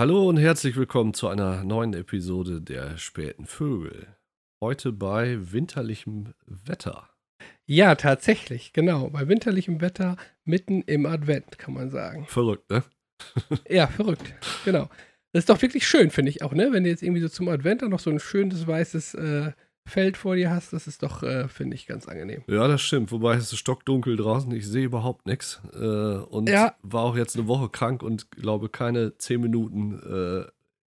Hallo und herzlich willkommen zu einer neuen Episode der Späten Vögel. Heute bei winterlichem Wetter. Ja, tatsächlich, genau. Bei winterlichem Wetter mitten im Advent, kann man sagen. Verrückt, ne? Ja, verrückt, genau. Das ist doch wirklich schön, finde ich auch, ne? Wenn du jetzt irgendwie so zum Advent dann noch so ein schönes weißes Feld vor dir hast, das ist doch, finde ich, ganz angenehm. Ja, das stimmt. Wobei es ist stockdunkel draußen, ich sehe überhaupt nichts. War auch jetzt eine Woche krank und glaube keine 10 Minuten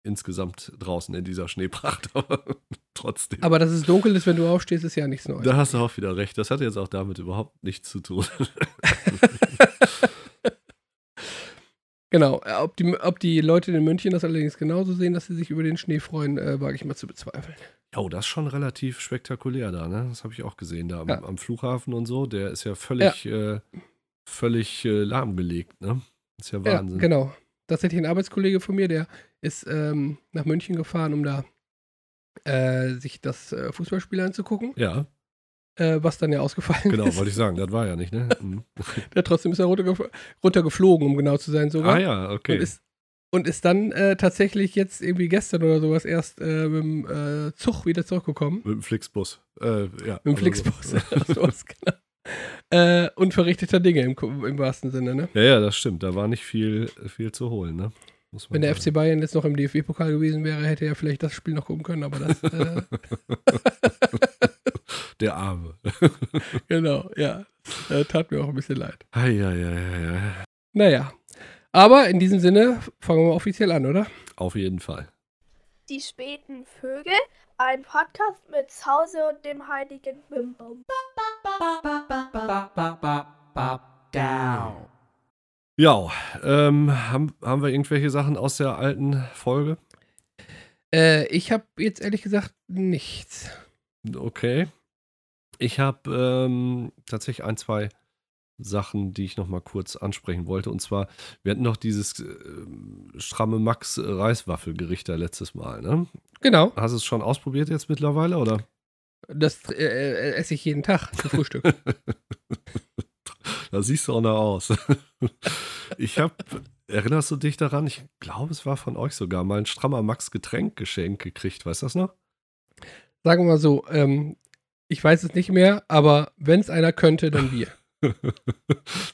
insgesamt draußen in dieser Schneepracht. Aber trotzdem. Aber dass es dunkel ist, wenn du aufstehst, ist ja nichts Neues. Da hast du auch wieder recht. Das hat jetzt auch damit überhaupt nichts zu tun. Genau, ob die Leute in München das allerdings genauso sehen, dass sie sich über den Schnee freuen, wage ich mal zu bezweifeln. Oh, das ist schon relativ spektakulär da, ne? Das habe ich auch gesehen da am Flughafen und so. Der ist ja völlig lahmgelegt, ne? Ist ja Wahnsinn. Ja, genau. Tatsächlich ein Arbeitskollege von mir, der ist nach München gefahren, um da sich das Fußballspiel anzugucken. Ja. Was dann ja ausgefallen ist. Genau, wollte ich sagen, das war ja nicht, ne? Ja, trotzdem ist er runtergeflogen, um genau zu sein sogar. Ah ja, okay. Und ist dann tatsächlich jetzt irgendwie gestern oder sowas erst mit dem Zug wieder zurückgekommen. Mit dem Flixbus. Mit dem Flixbus. So. Sowas, genau. Unverrichteter Dinge im wahrsten Sinne, ne? Ja, ja, das stimmt. Da war nicht viel zu holen, ne? Wenn der FC Bayern jetzt noch im DFB-Pokal gewesen wäre, hätte er vielleicht das Spiel noch gucken können, aber das... Der Arme. Genau, ja. Tat mir auch ein bisschen leid. Ja. Naja. Aber in diesem Sinne fangen wir mal offiziell an, oder? Auf jeden Fall. Die Späten Vögel, ein Podcast mit Zausel und dem Heiligen Bimbam. Ja, haben wir irgendwelche Sachen aus der alten Folge? Ich habe jetzt ehrlich gesagt nichts. Okay. Ich habe tatsächlich 1, 2 Sachen, die ich noch mal kurz ansprechen wollte. Und zwar, wir hatten noch dieses stramme Max-Reiswaffelgericht da letztes Mal, ne? Genau. Hast du es schon ausprobiert jetzt mittlerweile, oder? Das esse ich jeden Tag zum Frühstück. Da siehst du auch noch aus. Erinnerst du dich daran? Ich glaube, es war von euch sogar mal ein strammer Max Getränkgeschenk gekriegt. Weißt du das noch? Sagen wir mal so, ich weiß es nicht mehr, aber wenn es einer könnte, dann wir.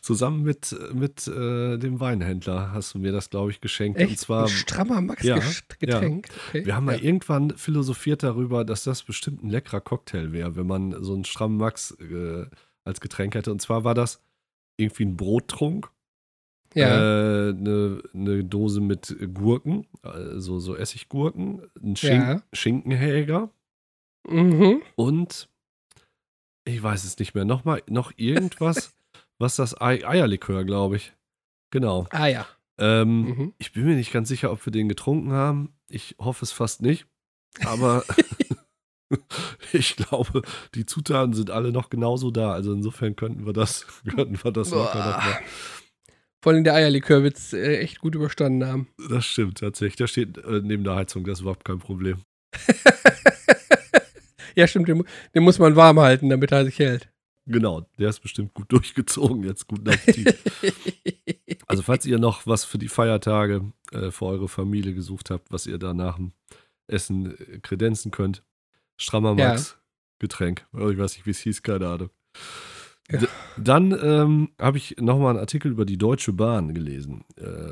Zusammen mit dem Weinhändler hast du mir das, glaube ich, geschenkt. Echt? Und zwar ein strammer Max-Getränk. Ja. Okay. Wir haben mal irgendwann philosophiert darüber, dass das bestimmt ein leckerer Cocktail wäre, wenn man so einen strammen Max als Getränk hätte. Und zwar war das irgendwie ein Brottrunk, eine Dose mit Gurken, also so Essiggurken, ein Schinkenhäger und ich weiß es nicht mehr. Noch irgendwas, was das Eierlikör, glaube ich. Genau. Ah ja. Ich bin mir nicht ganz sicher, ob wir den getrunken haben. Ich hoffe es fast nicht. Aber ich glaube, die Zutaten sind alle noch genauso da. Also insofern könnten wir das machen. Vor allem der Eierlikör wird es echt gut überstanden haben. Das stimmt tatsächlich. Da steht neben der Heizung, das ist überhaupt kein Problem. Ja, stimmt, den muss man warm halten, damit er sich hält. Genau, der ist bestimmt gut durchgezogen jetzt. Guten Appetit. Also falls ihr noch was für die Feiertage für eure Familie gesucht habt, was ihr da nach dem Essen kredenzen könnt, strammer Max, Getränk. Ich weiß nicht, wie es hieß, keine Ahnung. Ja. Dann habe ich nochmal einen Artikel über die Deutsche Bahn gelesen.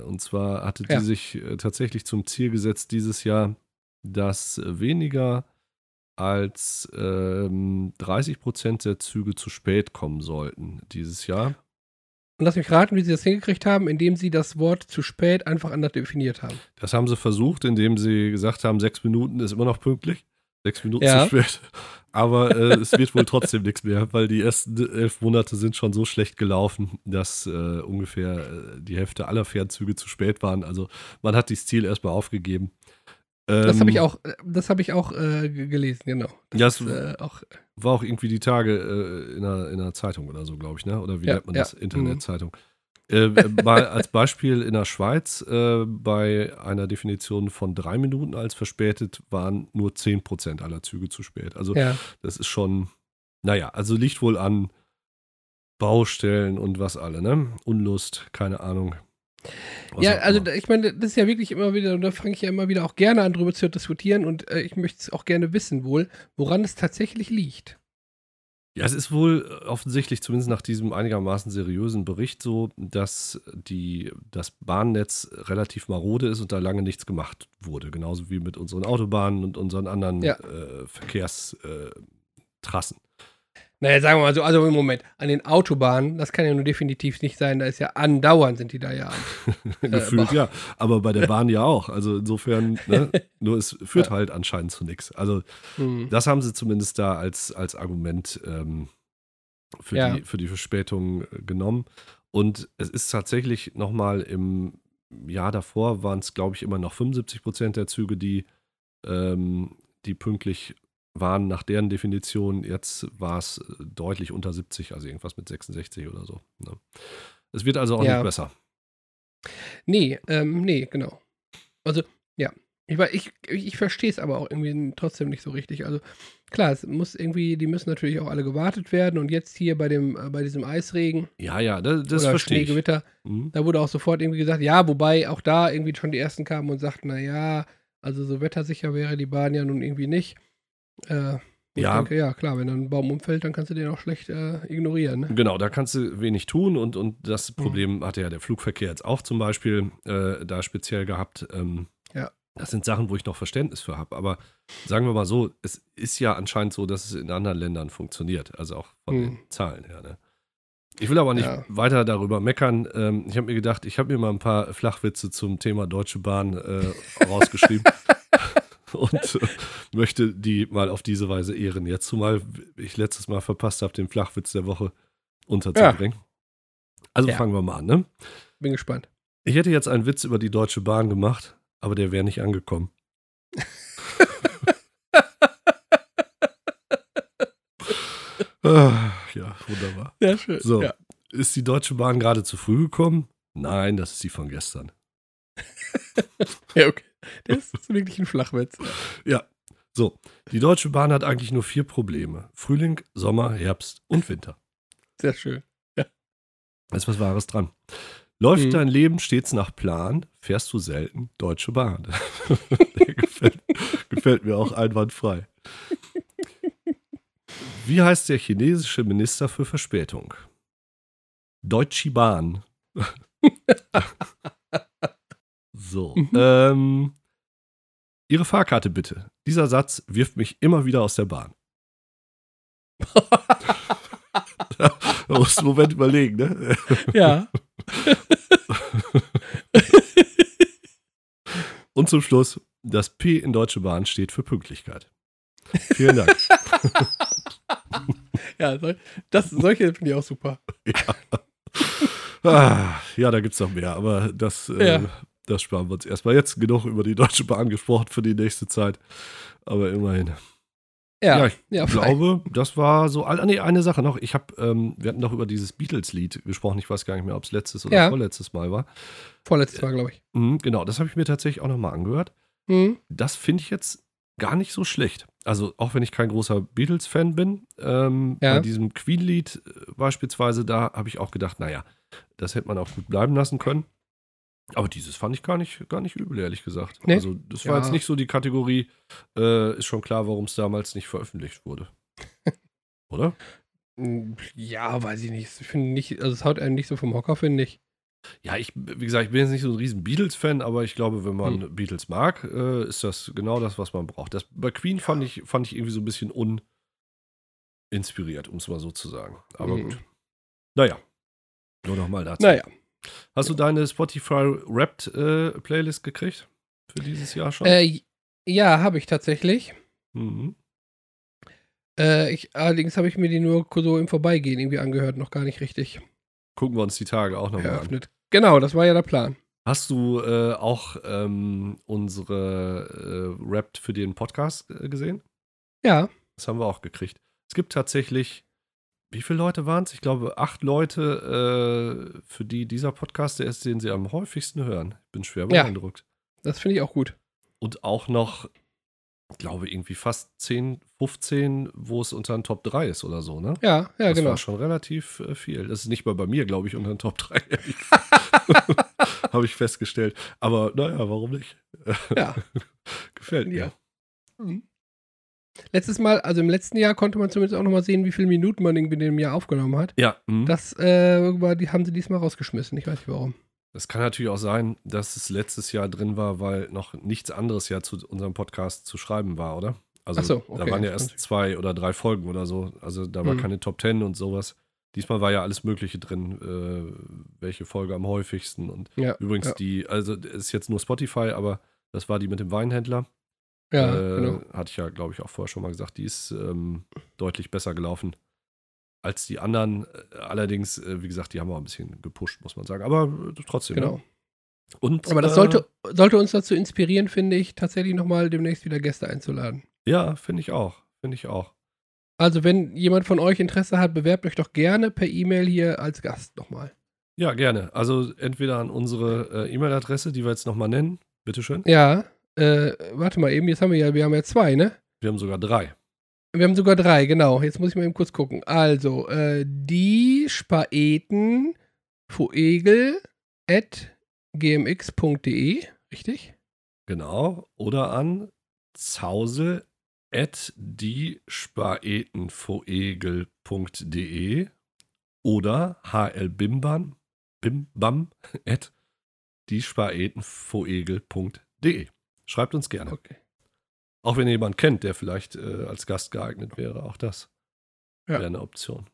Und zwar hatte die sich tatsächlich zum Ziel gesetzt dieses Jahr, dass weniger als 30% der Züge zu spät kommen sollten dieses Jahr. Und lass mich raten, wie sie das hingekriegt haben, indem sie das Wort zu spät einfach anders definiert haben. Das haben sie versucht, indem sie gesagt haben, 6 Minuten ist immer noch pünktlich, 6 Minuten zu spät. Aber es wird wohl trotzdem nichts mehr, weil die ersten 11 Monate sind schon so schlecht gelaufen, dass ungefähr die Hälfte aller Fernzüge zu spät waren. Also man hat das Ziel erstmal aufgegeben. Das habe ich auch gelesen, genau. War auch irgendwie die Tage in einer Zeitung oder so, glaube ich, ne? Oder wie nennt man das? Internetzeitung. Als Beispiel in der Schweiz, bei einer Definition von 3 Minuten als verspätet, waren nur 10% aller Züge zu spät. Also das ist schon, liegt wohl an Baustellen und was alle, ne? Unlust, keine Ahnung. Ja, also ich meine, das ist ja wirklich immer wieder, und da fange ich ja immer wieder auch gerne an, drüber zu diskutieren, und ich möchte es auch gerne wissen wohl, woran es tatsächlich liegt. Ja, es ist wohl offensichtlich, zumindest nach diesem einigermaßen seriösen Bericht so, dass das Bahnnetz relativ marode ist und da lange nichts gemacht wurde. Genauso wie mit unseren Autobahnen und unseren anderen Verkehrstrassen. Naja, sagen wir mal so, also im Moment, an den Autobahnen, das kann ja nur definitiv nicht sein, da ist ja andauernd sind die da ja. Gefühlt ja, aber bei der Bahn ja auch. Also insofern, ne? Nur es führt halt anscheinend zu nichts. Also das haben sie zumindest da als Argument für die Verspätung genommen. Und es ist tatsächlich nochmal im Jahr davor waren es, glaube ich, immer noch 75% der Züge, die pünktlich waren nach deren Definition, jetzt war es deutlich unter 70, also irgendwas mit 66 oder so. Ne? Es wird also auch nicht besser. Nee, genau. Also, ja. Ich verstehe es aber auch irgendwie trotzdem nicht so richtig. Also, klar, es muss irgendwie, die müssen natürlich auch alle gewartet werden, und jetzt hier bei diesem Eisregen. Ja, das verstehe ich. Schneegewitter, da wurde auch sofort irgendwie gesagt, ja, wobei auch da irgendwie schon die ersten kamen und sagten, naja, also so wettersicher wäre die Bahn ja nun irgendwie nicht. Ich denke, ja klar, wenn dann ein Baum umfällt, dann kannst du den auch schlecht ignorieren. Ne? Genau, da kannst du wenig tun, und das Problem hatte ja der Flugverkehr jetzt auch zum Beispiel da speziell gehabt. Das sind Sachen, wo ich noch Verständnis für habe, aber sagen wir mal so, es ist ja anscheinend so, dass es in anderen Ländern funktioniert, also auch von den Zahlen her. Ne? Ich will aber nicht weiter darüber meckern. Ich habe mir gedacht, ich habe mir mal ein paar Flachwitze zum Thema Deutsche Bahn rausgeschrieben. Und möchte die mal auf diese Weise ehren. Jetzt, zumal ich letztes Mal verpasst habe, den Flachwitz der Woche unterzubringen. Ja. Also fangen wir mal an, ne? Bin gespannt. Ich hätte jetzt einen Witz über die Deutsche Bahn gemacht, aber der wäre nicht angekommen. Ja, wunderbar. Ja, schön. So, Ist die Deutsche Bahn gerade zu früh gekommen? Nein, das ist die von gestern. Ja, okay. Das ist wirklich ein Flachwitz. Ja, so. Die Deutsche Bahn hat eigentlich nur 4 Probleme. Frühling, Sommer, Herbst und Winter. Sehr schön. Ja. Da ist was Wahres dran. Läuft dein Leben stets nach Plan, fährst du selten Deutsche Bahn. Der gefällt mir auch einwandfrei. Wie heißt der chinesische Minister für Verspätung? Deutsche Bahn. So, Ihre Fahrkarte bitte. Dieser Satz wirft mich immer wieder aus der Bahn. Da musst du einen Moment überlegen, ne? Ja. Und zum Schluss, das P in Deutsche Bahn steht für Pünktlichkeit. Vielen Dank. Ja, solche finde ich auch super. Ja, da gibt es noch mehr, aber das... Das sparen wir uns erstmal. Jetzt genug über die Deutsche Bahn gesprochen für die nächste Zeit. Aber immerhin. Ich glaube, das war so. Eine Sache noch. Wir hatten noch über dieses Beatles-Lied gesprochen. Ich weiß gar nicht mehr, ob es letztes oder vorletztes Mal war. Vorletztes Mal, glaube ich. Genau, das habe ich mir tatsächlich auch nochmal angehört. Das finde ich jetzt gar nicht so schlecht. Also, auch wenn ich kein großer Beatles-Fan bin, bei diesem Queen-Lied beispielsweise, da habe ich auch gedacht, naja, das hätte man auch gut bleiben lassen können. Aber dieses fand ich gar nicht übel, ehrlich gesagt. Nee? Also das war jetzt nicht so die Kategorie, ist schon klar, warum es damals nicht veröffentlicht wurde. Oder? Ja, weiß ich nicht. Ich finde nicht, also es haut einen nicht so vom Hocker, finde ich. Ja, wie gesagt, ich bin jetzt nicht so ein riesen Beatles-Fan, aber ich glaube, wenn man Beatles mag, ist das genau das, was man braucht. Bei Queen fand ich irgendwie so ein bisschen uninspiriert, um es mal so zu sagen. Aber gut. Naja, nur nochmal dazu. Naja. Hast du deine Spotify Wrapped Playlist gekriegt? Für dieses Jahr schon? Ja, habe ich tatsächlich. Allerdings habe ich mir die nur so im Vorbeigehen irgendwie angehört, noch gar nicht richtig. Gucken wir uns die Tage auch nochmal an. Genau, das war ja der Plan. Hast du auch unsere Wrapped für den Podcast gesehen? Ja. Das haben wir auch gekriegt. Es gibt tatsächlich... Wie viele Leute waren es? Ich glaube, 8 Leute, für die dieser Podcast der ist, den sie am häufigsten hören. Ich bin schwer beeindruckt. Das finde ich auch gut. Und auch noch glaube irgendwie fast 10, 15, wo es unter den Top 3 ist oder so, ne? Ja, ja, das genau. Das war schon relativ viel. Das ist nicht mal bei mir, glaube ich, unter den Top 3. Habe ich festgestellt. Aber naja, warum nicht? Ja. Gefällt mir. Ja. Mhm. Letztes Mal, also im letzten Jahr konnte man zumindest auch nochmal sehen, wie viele Minuten man in dem Jahr aufgenommen hat. Ja. Mhm. Das haben sie diesmal rausgeschmissen. Ich weiß nicht, warum. Das kann natürlich auch sein, dass es letztes Jahr drin war, weil noch nichts anderes ja zu unserem Podcast zu schreiben war, oder? Also ach so, okay, da waren ja erst 2 oder 3 Folgen oder so. Also da war keine Top 10 und sowas. Diesmal war ja alles Mögliche drin, welche Folge am häufigsten. Und ja, übrigens die, also ist jetzt nur Spotify, aber das war die mit dem Weinhändler. Ja, genau. Hatte ich ja, glaube ich, auch vorher schon mal gesagt. Die ist deutlich besser gelaufen als die anderen. Allerdings, wie gesagt, die haben wir auch ein bisschen gepusht, muss man sagen. Aber trotzdem. Genau. Ja. Und, aber das sollte uns dazu inspirieren, finde ich, tatsächlich nochmal demnächst wieder Gäste einzuladen. Ja, finde ich auch. Also wenn jemand von euch Interesse hat, bewerbt euch doch gerne per E-Mail hier als Gast nochmal. Ja, gerne. Also entweder an unsere E-Mail-Adresse, die wir jetzt nochmal nennen. Bitteschön. Ja, warte mal eben. Jetzt haben wir haben ja 2, ne? Wir haben sogar 3. Wir haben sogar 3, genau. Jetzt muss ich mal eben kurz gucken. Also, die Späten Vögel @gmx.de, richtig? Genau. Oder an Zausel @diespaetenvoegel.de oder hlbimbam @diespaetenvoegel.de. Schreibt uns gerne. Okay. Auch wenn ihr jemanden kennt, der vielleicht als Gast geeignet wäre, auch das wäre eine Option.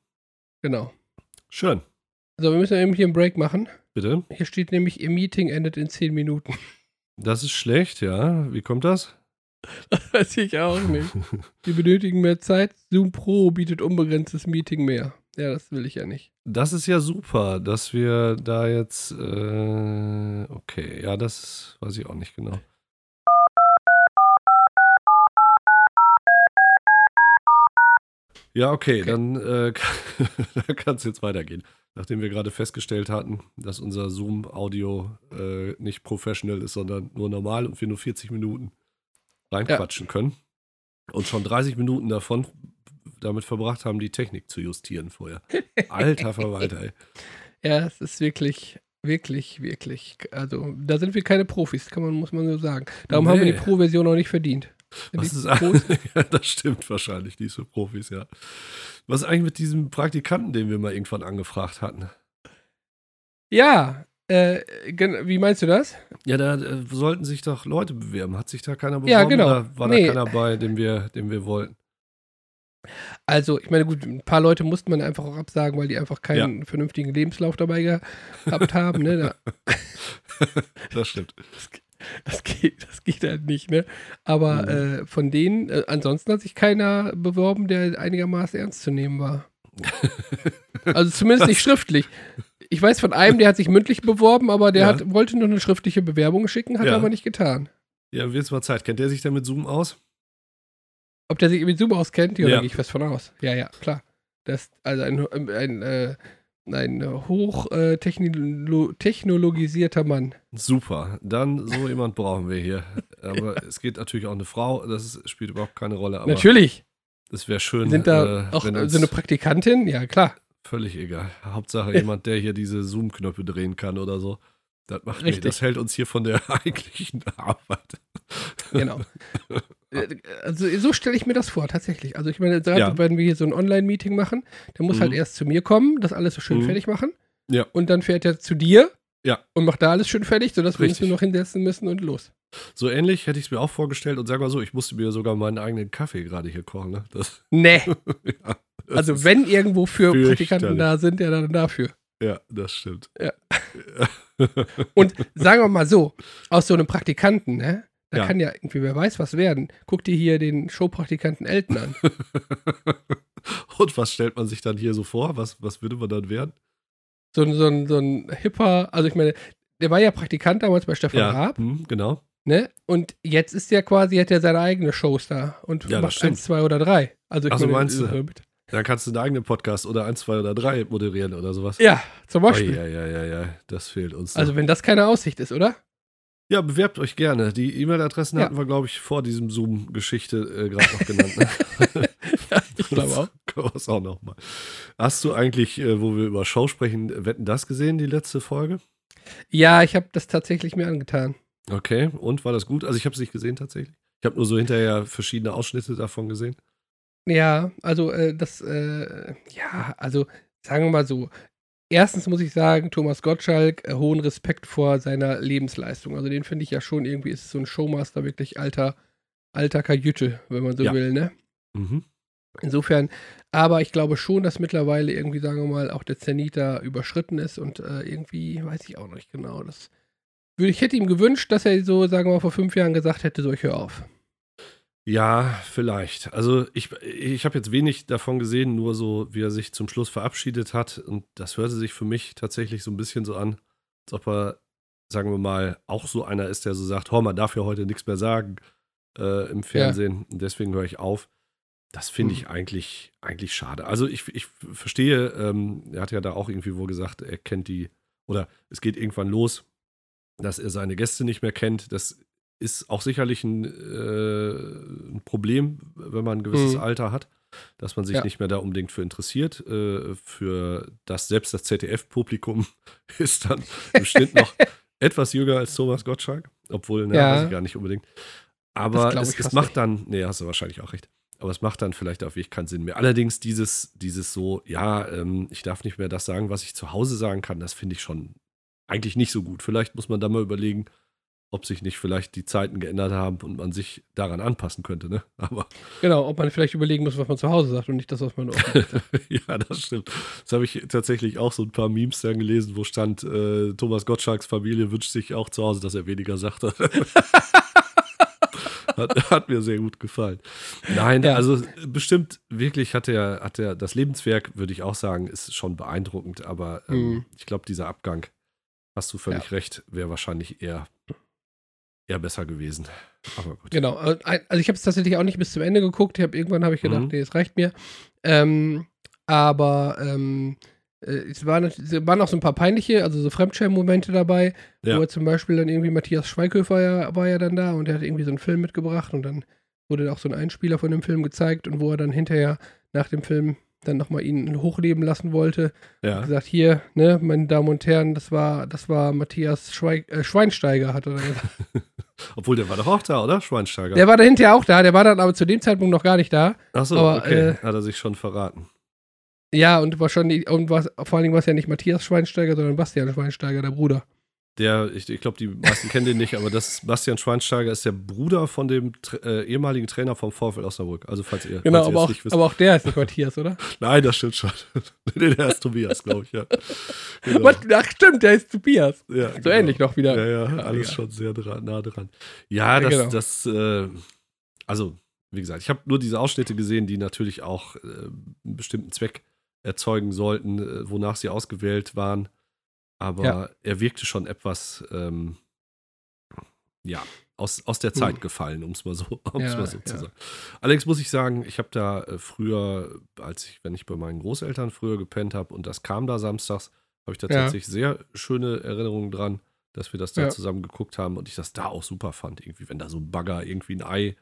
Genau. Schön. Also wir müssen eben hier einen Break machen. Bitte? Hier steht nämlich, ihr Meeting endet in 10 Minuten. Das ist schlecht, ja. Wie kommt das? Das weiß ich auch nicht. Wir benötigen mehr Zeit. Zoom Pro bietet unbegrenztes Meeting mehr. Ja, das will ich ja nicht. Das ist ja super, dass wir da jetzt okay, ja, das weiß ich auch nicht genau. Ja, okay. Dann da kann es jetzt weitergehen. Nachdem wir gerade festgestellt hatten, dass unser Zoom-Audio nicht professional ist, sondern nur normal und wir nur 40 Minuten reinquatschen können und schon 30 Minuten davon damit verbracht haben, die Technik zu justieren vorher. Alter Verwalter, ey. Ja, es ist wirklich, wirklich, wirklich, also da sind wir keine Profis, muss man so sagen. Darum haben wir die Pro-Version noch nicht verdient. Was ist ja, das stimmt wahrscheinlich, die ist für Profis, ja. Was ist eigentlich mit diesem Praktikanten, den wir mal irgendwann angefragt hatten? Ja, wie meinst du das? Ja, da sollten sich doch Leute bewerben. Hat sich da keiner beworben? Ja, genau. Oder war da keiner bei, den wir wollten? Also, ich meine, gut, ein paar Leute musste man einfach auch absagen, weil die einfach keinen vernünftigen Lebenslauf dabei gehabt haben. Ne? Das stimmt. Das geht halt nicht, ne? Aber von denen, ansonsten hat sich keiner beworben, der einigermaßen ernst zu nehmen war. Also zumindest nicht schriftlich. Ich weiß von einem, der hat sich mündlich beworben, aber der wollte nur eine schriftliche Bewerbung schicken, hat er aber nicht getan. Ja, wird's mal Zeit. Kennt der sich denn mit Zoom aus? Ob der sich mit Zoom auskennt? Ja, da gehe ich fest von aus. Ja, ja, klar. Das, also ein hochtechnologisierter Mann. Super. Dann so jemand brauchen wir hier. Aber es geht natürlich auch eine Frau. Das spielt überhaupt keine Rolle. Aber natürlich. Das wäre schön. Sind da auch so eine Praktikantin? Ja, klar. Völlig egal. Hauptsache jemand, der hier diese Zoom-Knöpfe drehen kann oder so. Das macht nicht. Das hält uns hier von der eigentlichen Arbeit. Genau. Also so stelle ich mir das vor, tatsächlich. Also ich meine, wenn wir hier so ein Online-Meeting machen, der muss halt erst zu mir kommen, das alles so schön fertig machen. Ja. Und dann fährt er zu dir und macht da alles schön fertig, sodass wir uns nur noch hinsetzen müssen und los. So ähnlich hätte ich es mir auch vorgestellt und sag mal so, ich musste mir sogar meinen eigenen Kaffee gerade hier kochen. Ne? Also wenn irgendwo für Praktikanten da sind, ja dann dafür. Ja, das stimmt. Ja. Und sagen wir mal so, aus so einem Praktikanten, ne? Da kann ja irgendwie, wer weiß was werden. Guck dir hier den Showpraktikanten Eltern an. Und was stellt man sich dann hier so vor? Was würde man dann werden? So ein hipper, also ich meine, der war ja Praktikant damals bei Stefan Raab. Genau. Ne? Und jetzt ist der quasi, hat er seine eigene Shows da und macht 1, 2 oder 3. Also ich meine, meinst du, dann kannst du einen eigenen Podcast oder 1, 2 oder 3 moderieren oder sowas. Ja, zum Beispiel. Oh, ja, das fehlt uns. Also wenn das keine Aussicht ist, oder? Ja, bewerbt euch gerne. Die E-Mail-Adressen hatten wir, glaube ich, vor diesem Zoom-Geschichte gerade noch genannt. Ne? Ja, ich glaube auch. Können wir es auch nochmal. Hast du eigentlich, wo wir über Show sprechen, Wetten, das gesehen, die letzte Folge? Ja, ich habe das tatsächlich mir angetan. Okay, und war das gut? Also ich habe es nicht gesehen tatsächlich. Ich habe nur so hinterher verschiedene Ausschnitte davon gesehen. Ja, also sagen wir mal so. Erstens muss ich sagen, Thomas Gottschalk, hohen Respekt vor seiner Lebensleistung. Also den finde ich ja schon irgendwie, ist so ein Showmaster, wirklich alter Kajüte, wenn man so will, ne? Mhm. Insofern, aber ich glaube schon, dass mittlerweile irgendwie, sagen wir mal, auch der Zenit da überschritten ist und irgendwie, weiß ich auch nicht genau, ich hätte ihm gewünscht, dass er so, sagen wir mal, vor 5 Jahren gesagt hätte, so, ich höre auf. Ja, vielleicht. Also ich habe jetzt wenig davon gesehen, nur so, wie er sich zum Schluss verabschiedet hat. Und das hörte sich für mich tatsächlich so ein bisschen so an, als ob er, sagen wir mal, auch so einer ist, der so sagt, man darf ja heute nichts mehr sagen im Fernsehen. Ja. Deswegen höre ich auf. Das finde ich eigentlich schade. Also ich verstehe, er hat ja da auch irgendwie wohl gesagt, er kennt oder es geht irgendwann los, dass er seine Gäste nicht mehr kennt. Das ist auch sicherlich ein Problem, wenn man ein gewisses Alter hat, dass man sich nicht mehr da unbedingt für interessiert. Selbst das ZDF-Publikum ist dann bestimmt noch etwas jünger als Thomas Gottschalk, obwohl, weiß ich gar nicht unbedingt. Aber es macht dann, hast du wahrscheinlich auch recht, aber es macht dann vielleicht auf Weg keinen Sinn mehr. Allerdings dieses so, ich darf nicht mehr das sagen, was ich zu Hause sagen kann, das finde ich schon eigentlich nicht so gut. Vielleicht muss man da mal überlegen, ob sich nicht vielleicht die Zeiten geändert haben und man sich daran anpassen könnte, ne? Aber genau, ob man vielleicht überlegen muss, was man zu Hause sagt und nicht das, was man sagt. Ja, das stimmt. Das habe ich tatsächlich auch so ein paar Memes dann gelesen, wo stand, Thomas Gottschalks Familie wünscht sich auch zu Hause, dass er weniger sagt. Hat mir sehr gut gefallen. Nein, also bestimmt wirklich hat er das Lebenswerk, würde ich auch sagen, ist schon beeindruckend, aber ich glaube, dieser Abgang, hast du völlig recht, wäre wahrscheinlich eher besser gewesen. Aber gut. Genau. Also ich habe es tatsächlich auch nicht bis zum Ende geguckt. Irgendwann habe ich gedacht, nee, es reicht mir. Es waren auch so ein paar peinliche, also so Fremdschirm-Momente dabei, wo er zum Beispiel dann irgendwie Matthias Schweighöfer war ja dann da und er hat irgendwie so einen Film mitgebracht und dann wurde auch so ein Einspieler von dem Film gezeigt und wo er dann hinterher nach dem Film dann nochmal ihn hochleben lassen wollte. Ja. Und gesagt, hier, ne, meine Damen und Herren, das war Matthias Schweinsteiger, hat er dann gesagt. Obwohl, der war doch auch da, oder? Schweinsteiger. Der war dahinter auch da, der war dann aber zu dem Zeitpunkt noch gar nicht da. Achso, okay, hat er sich schon verraten. Ja, und wahrscheinlich, vor allen Dingen war es ja nicht Matthias Schweinsteiger, sondern Bastian Schweinsteiger, der Bruder. Ich glaube, die meisten kennen den nicht, aber Bastian Schweinsteiger ist der Bruder von dem ehemaligen Trainer vom VfL Osnabrück. Also, falls ihr genau, aber, auch, nicht wisst. Aber auch der ist nicht Matthias, oder? Nein, das stimmt schon. Der ist Tobias, glaube ich, ja. Genau. Ach, stimmt, der ist Tobias. Ja, so genau. Ähnlich noch wieder. Ja, alles schon sehr nah dran. Ja, also, wie gesagt, ich habe nur diese Ausschnitte gesehen, die natürlich auch einen bestimmten Zweck erzeugen sollten, wonach sie ausgewählt waren. Aber er wirkte schon etwas, aus der Zeit gefallen, um es mal so zu sagen. Allerdings muss ich sagen, ich habe da früher, wenn ich bei meinen Großeltern früher gepennt habe und das kam da samstags, habe ich da tatsächlich sehr schöne Erinnerungen dran, dass wir das da zusammen geguckt haben und ich das da auch super fand. Irgendwie, wenn da so ein Bagger irgendwie ein Ei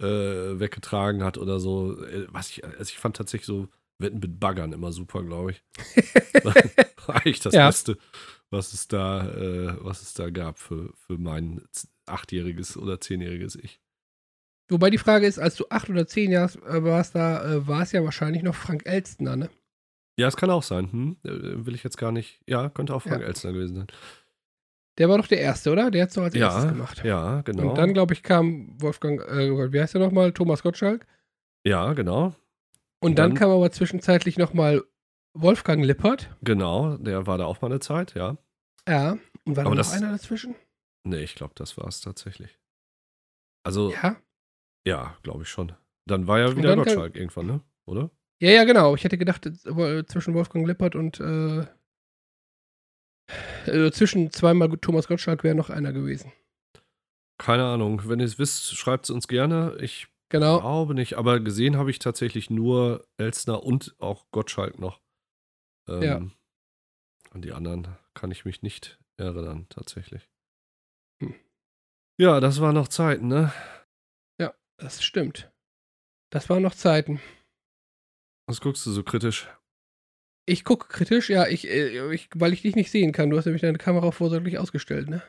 weggetragen hat oder so. Ich fand tatsächlich so Wetten mit Baggern immer super, glaube ich. Eigentlich das Beste, was es da gab für mein 8-jähriges oder 10-jähriges Ich. Wobei die Frage ist, als du 8 oder 10 Jahre warst, da war es ja wahrscheinlich noch Frank Elstner, ne? Ja, es kann auch sein. Will ich jetzt gar nicht. Ja, könnte auch Frank Elstner gewesen sein. Der war doch der Erste, oder? Der hat es doch als Erstes gemacht. Ja, genau. Und dann, glaube ich, kam Wolfgang, wie heißt der nochmal? Thomas Gottschalk. Ja, genau. Und dann kam aber zwischenzeitlich nochmal Wolfgang Lippert. Genau, der war da auch mal eine Zeit, ja. Ja, und war da noch einer dazwischen? Nee, ich glaube, das war es tatsächlich. Also, ja glaube ich schon. Dann war ja wieder Gottschalk irgendwann, ne? Oder? Ja, genau. Ich hätte gedacht, zwischen Wolfgang Lippert und zwischen zweimal Thomas Gottschalk wäre noch einer gewesen. Keine Ahnung. Wenn ihr es wisst, schreibt es uns gerne. Ich glaube nicht, aber gesehen habe ich tatsächlich nur Elstner und auch Gottschalk noch. An die anderen kann ich mich nicht erinnern, tatsächlich. Ja, das waren noch Zeiten, ne? Ja, das stimmt. Das waren noch Zeiten. Was guckst du so kritisch? Ich gucke kritisch, ja, weil ich dich nicht sehen kann. Du hast nämlich deine Kamera vorsorglich ausgestellt, ne?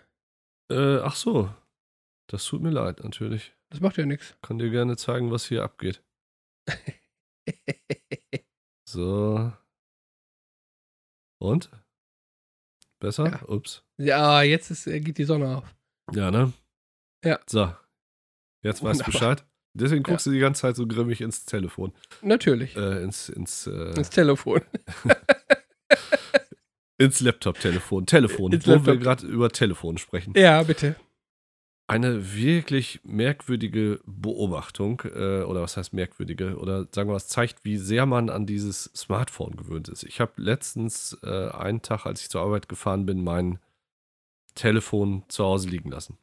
Ach so. Das tut mir leid, natürlich. Das macht ja nichts. Kann dir gerne zeigen, was hier abgeht. So. Und? Besser? Ja. Ups. Ja, jetzt geht die Sonne auf. Ja, ne? Ja. So. Jetzt weißt du Bescheid. Deswegen guckst du die ganze Zeit so grimmig ins Telefon. Natürlich. Ins Telefon. Ins Laptop-Telefon. Telefon, wir gerade über Telefon sprechen. Ja, bitte. Eine wirklich merkwürdige Beobachtung, oder was heißt merkwürdige, oder sagen wir mal, es zeigt, wie sehr man an dieses Smartphone gewöhnt ist. Ich habe letztens einen Tag, als ich zur Arbeit gefahren bin, mein Telefon zu Hause liegen lassen.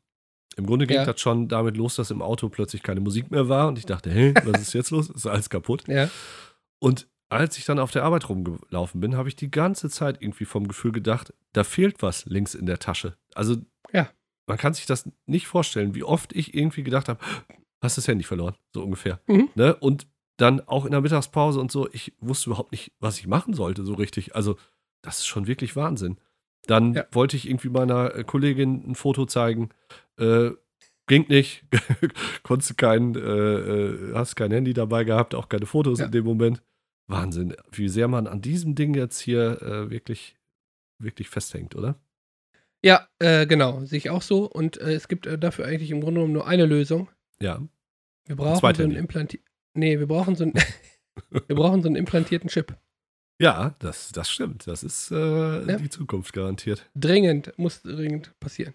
Im Grunde ging das schon damit los, dass im Auto plötzlich keine Musik mehr war und ich dachte, hey, was ist jetzt los? Ist alles kaputt? Ja. Und als ich dann auf der Arbeit rumgelaufen bin, habe ich die ganze Zeit irgendwie vom Gefühl gedacht, da fehlt was links in der Tasche. Also man kann sich das nicht vorstellen, wie oft ich irgendwie gedacht habe, hast das Handy verloren, so ungefähr. Mhm. Ne? Und dann auch in der Mittagspause und so, ich wusste überhaupt nicht, was ich machen sollte so richtig. Also das ist schon wirklich Wahnsinn. Dann wollte ich irgendwie meiner Kollegin ein Foto zeigen. Ging nicht. Hast kein Handy dabei gehabt, auch keine Fotos in dem Moment. Wahnsinn, wie sehr man an diesem Ding jetzt hier wirklich, wirklich festhängt, oder? Ja, genau. Sehe ich auch so. Und es gibt dafür eigentlich im Grunde genommen nur eine Lösung. Ja. Wir brauchen wir brauchen so einen implantierten Chip. Ja, das stimmt. Das ist die Zukunft garantiert. Muss dringend passieren.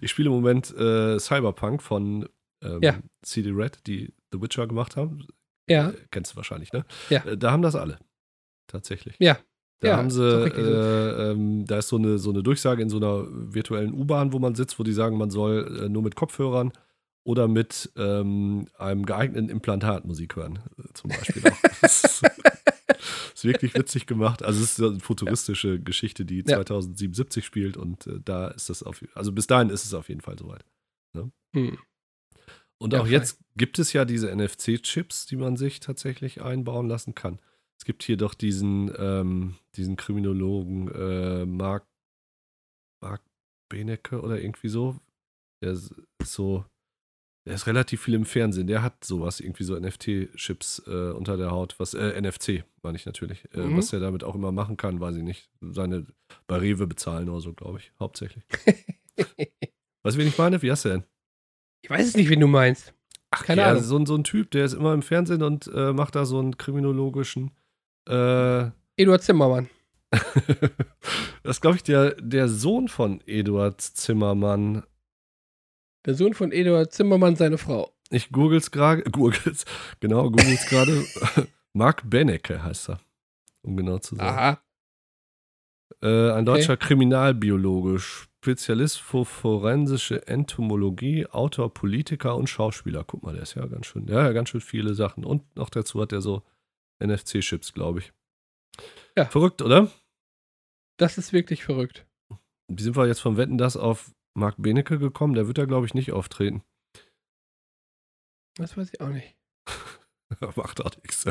Ich spiele im Moment Cyberpunk von CD Red, die The Witcher gemacht haben. Ja. Kennst du wahrscheinlich, ne? Ja. Da haben das alle. Tatsächlich. Ja. Da haben sie, da ist so eine Durchsage in so einer virtuellen U-Bahn, wo man sitzt, wo die sagen, man soll nur mit Kopfhörern oder mit einem geeigneten Implantat Musik hören, zum Beispiel auch. Ist wirklich witzig gemacht. Also es ist eine futuristische Geschichte, die 2077 spielt und da ist das bis dahin ist es auf jeden Fall soweit. Ne? Hm. Und auch jetzt gibt es ja diese NFC-Chips, die man sich tatsächlich einbauen lassen kann. Es gibt hier doch diesen Kriminologen Mark Benecke oder irgendwie so. Der ist relativ viel im Fernsehen. Der hat sowas, irgendwie so NFT-Chips unter der Haut. NFC, meine ich natürlich. Was er damit auch immer machen kann, weiß ich nicht. Seine bei Rewe bezahlen oder so, glaube ich, hauptsächlich. Weißt du, wen ich meine? Wie hast du denn? Ich weiß es nicht, wen du meinst. Ach, keine Ahnung. So ein Typ, der ist immer im Fernsehen und macht da so einen kriminologischen... Eduard Zimmermann. Das ist, glaube ich, der Sohn von Eduard Zimmermann. Der Sohn von Eduard Zimmermann, seine Frau. Ich googles gerade. Mark Benecke heißt er, um genau zu sagen. Aha. Ein deutscher Kriminalbiologe, Spezialist für forensische Entomologie, Autor, Politiker und Schauspieler. Guck mal, der ist ja ganz schön, viele Sachen. Und noch dazu hat er so NFC-Chips, glaube ich. Ja. Verrückt, oder? Das ist wirklich verrückt. Wie sind wir jetzt vom Wetten das auf Mark Benecke gekommen? Der wird da, glaube ich, nicht auftreten. Das weiß ich auch nicht. Macht auch nichts.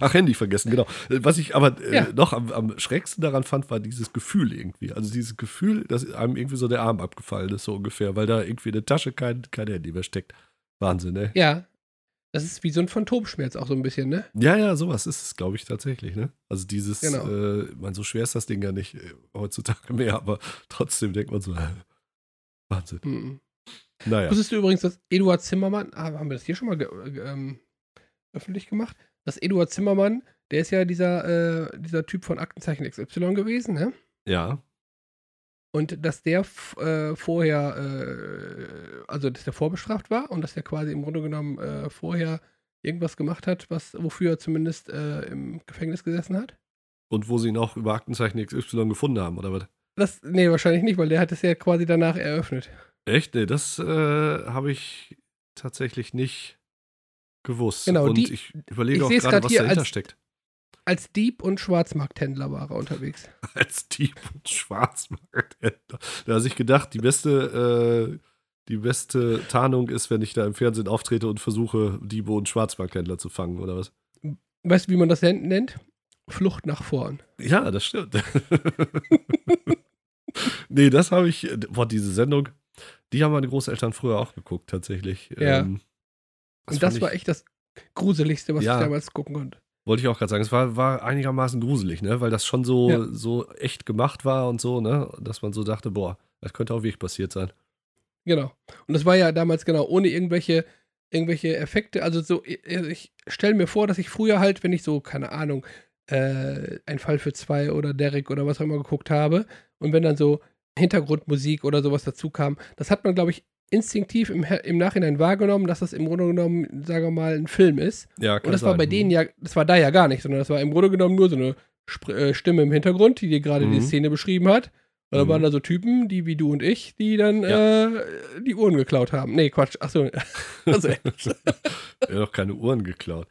Ach, Handy vergessen, genau. Was ich aber noch am schrägsten daran fand, war dieses Gefühl irgendwie. Also dieses Gefühl, dass einem irgendwie so der Arm abgefallen ist, so ungefähr, weil da irgendwie in der Tasche kein Handy mehr steckt. Wahnsinn, ey. Ja. Das ist wie so ein Phantomschmerz auch so ein bisschen, ne? Ja, sowas ist es, glaube ich, tatsächlich, ne? Also dieses, so schwer ist das Ding ja nicht heutzutage mehr, aber trotzdem denkt man so, Wahnsinn. Mhm. Naja. Wusstest du übrigens, dass Eduard Zimmermann, haben wir das hier schon mal öffentlich gemacht, dass Eduard Zimmermann, der ist ja dieser Typ von Aktenzeichen XY gewesen, ne? Ja. Und dass der dass der vorbestraft war und dass der quasi im Grunde genommen vorher irgendwas gemacht hat, wofür er zumindest im Gefängnis gesessen hat. Und wo sie ihn auch über Aktenzeichen XY gefunden haben, oder was? Nee, wahrscheinlich nicht, weil der hat es ja quasi danach eröffnet. Echt? Nee, das habe ich tatsächlich nicht gewusst. Genau, und ich überlege auch gerade, was dahinter steckt. Als Dieb und Schwarzmarkthändler war er unterwegs. Als Dieb und Schwarzmarkthändler. Da habe ich gedacht, die beste Tarnung ist, wenn ich da im Fernsehen auftrete und versuche, Diebe und Schwarzmarkthändler zu fangen, oder was? Weißt du, wie man das nennt? Flucht nach vorn. Ja, das stimmt. Nee, das habe ich. Boah, diese Sendung, die haben meine Großeltern früher auch geguckt, tatsächlich. Ja. Das war echt das Gruseligste, was ich damals gucken konnte. Wollte ich auch gerade sagen, es war einigermaßen gruselig, ne? Weil das schon so echt gemacht war und so, ne? Dass man so dachte, boah, das könnte auch wirklich passiert sein. Genau. Und das war ja damals ohne irgendwelche Effekte. Also so, ich stelle mir vor, dass ich früher halt, wenn ich so, keine Ahnung, Ein Fall für zwei oder Derek oder was auch immer geguckt habe und wenn dann so Hintergrundmusik oder sowas dazu kam, das hat man, glaube ich, instinktiv im Nachhinein wahrgenommen, dass das im Grunde genommen, sagen wir mal, ein Film ist. Ja, und das sein. War bei denen ja, das war da ja gar nicht, sondern das war im Grunde genommen nur so eine Stimme im Hintergrund, die dir gerade die Szene beschrieben hat. Und dann waren da so Typen, die wie du und ich, die dann die Uhren geklaut haben. Nee, Quatsch. Achso. Also, wir haben doch keine Uhren geklaut.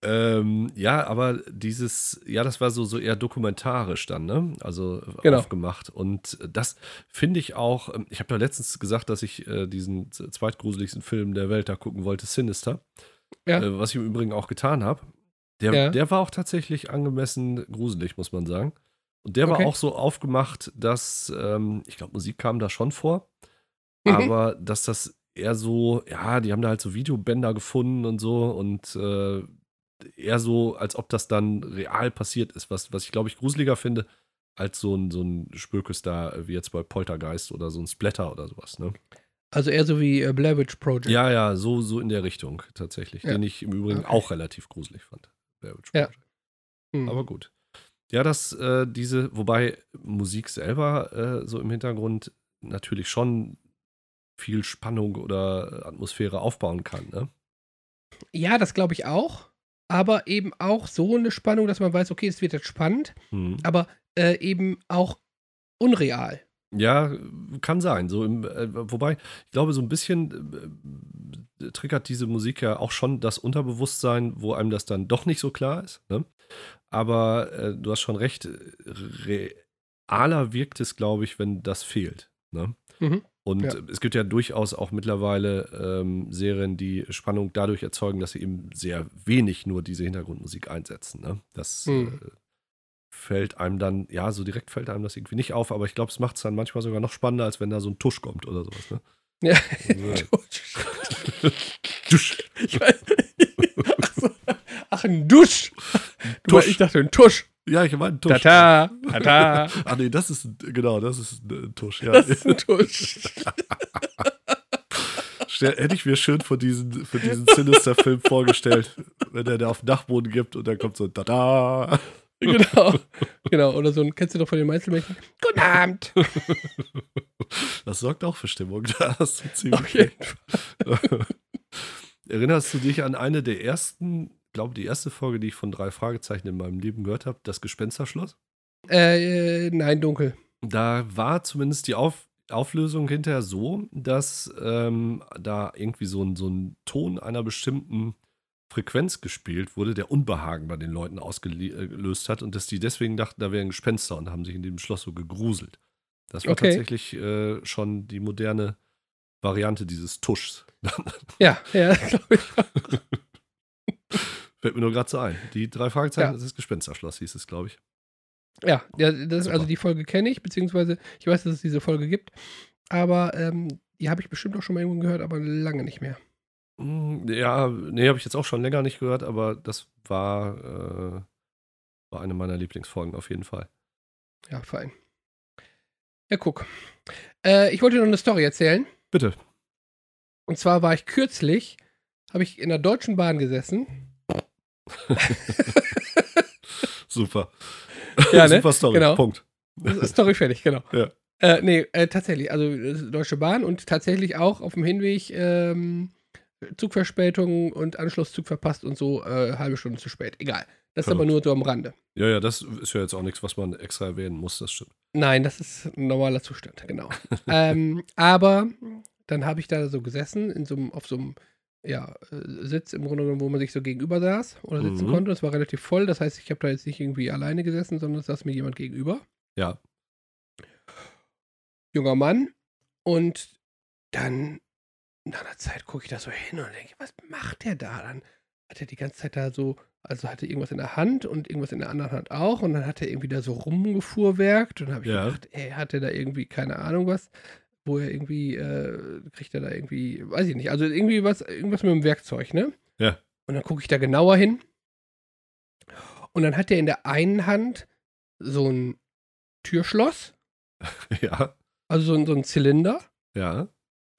Aber das war so eher dokumentarisch dann, ne? Also aufgemacht. Und das finde ich auch, ich habe ja letztens gesagt, dass ich diesen zweitgruseligsten Film der Welt da gucken wollte, Sinister. Ja. Was ich im Übrigen auch getan habe. Der war auch tatsächlich angemessen gruselig, muss man sagen. Und der war auch so aufgemacht, dass, ich glaube, Musik kam da schon vor, aber dass das eher so, ja, die haben da halt so Videobänder gefunden und so und eher so, als ob das dann real passiert ist, was ich, glaube ich, gruseliger finde, als so ein Spökes da, wie jetzt bei Poltergeist oder so ein Splatter oder sowas, ne? Also eher so wie Blair Witch Project. Ja, ja, so in der Richtung tatsächlich, den ich im Übrigen auch relativ gruselig fand, Blair Witch Project. Ja. Aber gut. Ja, wobei Musik selber so im Hintergrund natürlich schon viel Spannung oder Atmosphäre aufbauen kann, ne? Ja, das glaube ich auch. Aber eben auch so eine Spannung, dass man weiß, okay, es wird jetzt spannend, aber eben auch unreal. Ja, kann sein. So wobei, ich glaube, so ein bisschen triggert diese Musik ja auch schon das Unterbewusstsein, wo einem das dann doch nicht so klar ist, ne? Aber du hast schon recht, realer wirkt es, glaube ich, wenn das fehlt, ne? Mhm. Und es gibt ja durchaus auch mittlerweile Serien, die Spannung dadurch erzeugen, dass sie eben sehr wenig nur diese Hintergrundmusik einsetzen, ne? Das fällt einem das irgendwie nicht auf, aber ich glaube, es macht es dann manchmal sogar noch spannender, als wenn da so ein Tusch kommt oder sowas, ne? Ja, Tusch. Ich weiß nicht. Ach, ein Dusch. Ich dachte, ein Tusch. Ja, ich meine Tusch. Tata, tata. Ach nee, das ist ein Tusch. Ja. Das ist ein Tusch. Hätte ich mir schön für diesen Sinister-Film vorgestellt, wenn der da auf den Dachboden gibt und dann kommt so ein Tada. Genau. Oder so ein, kennst du doch von den Meißelmännchen? Guten Abend. Das sorgt auch für Stimmung. Da hast du ziemlich okay. Erinnerst du dich an eine der ersten, glaube die erste Folge, die ich von 3 Fragezeichen in meinem Leben gehört habe, das Gespensterschloss? Nein, dunkel. Da war zumindest die Auflösung hinterher so, dass da irgendwie so ein Ton einer bestimmten Frequenz gespielt wurde, der Unbehagen bei den Leuten ausgelöst hat und dass die deswegen dachten, da wären Gespenster und haben sich in dem Schloss so gegruselt. Das war tatsächlich schon die moderne Variante dieses Tuschs. Ja, glaube ich. Fällt mir nur gerade so ein. Die 3 Fragezeichen, das ist Gespensterschloss, hieß es, glaube ich. Ja, das ist, also die Folge kenne ich, beziehungsweise ich weiß, dass es diese Folge gibt, aber die habe ich bestimmt auch schon mal irgendwo gehört, aber lange nicht mehr. Ja, nee, habe ich jetzt auch schon länger nicht gehört, aber das war eine meiner Lieblingsfolgen auf jeden Fall. Ja, fein. Ja, guck. Ich wollte noch eine Story erzählen. Bitte. Und zwar war ich kürzlich, habe ich in der Deutschen Bahn gesessen. Super. Ja, ne? Super Story, genau. Punkt. Story fertig, genau. Ja. Tatsächlich, also Deutsche Bahn und tatsächlich auch auf dem Hinweg Zugverspätungen und Anschlusszug verpasst und so, halbe Stunde zu spät. Egal. Das ist aber nur so am Rande. Ja, das ist ja jetzt auch nichts, was man extra erwähnen muss, das stimmt. Nein, das ist ein normaler Zustand, genau. Aber dann habe ich da so gesessen, auf so einem ja, Sitz im Grunde genommen, wo man sich so gegenüber saß oder sitzen konnte. Es war relativ voll, das heißt, ich habe da jetzt nicht irgendwie alleine gesessen, sondern es saß mir jemand gegenüber. Ja. Junger Mann. Und dann nach einer Zeit gucke ich da so hin und denke, was macht der da? Dann hat er die ganze Zeit da so, also hatte irgendwas in der Hand und irgendwas in der anderen Hand auch und dann hat er irgendwie da so rumgefuhrwerkt und habe ich gedacht, ey, hat er da irgendwie, keine Ahnung was, wo er irgendwie, kriegt er da irgendwie, weiß ich nicht, also irgendwie was, irgendwas mit dem Werkzeug, ne? Ja. Und dann gucke ich da genauer hin und dann hat er in der einen Hand so ein Türschloss. Ja. Also so ein Zylinder. Ja.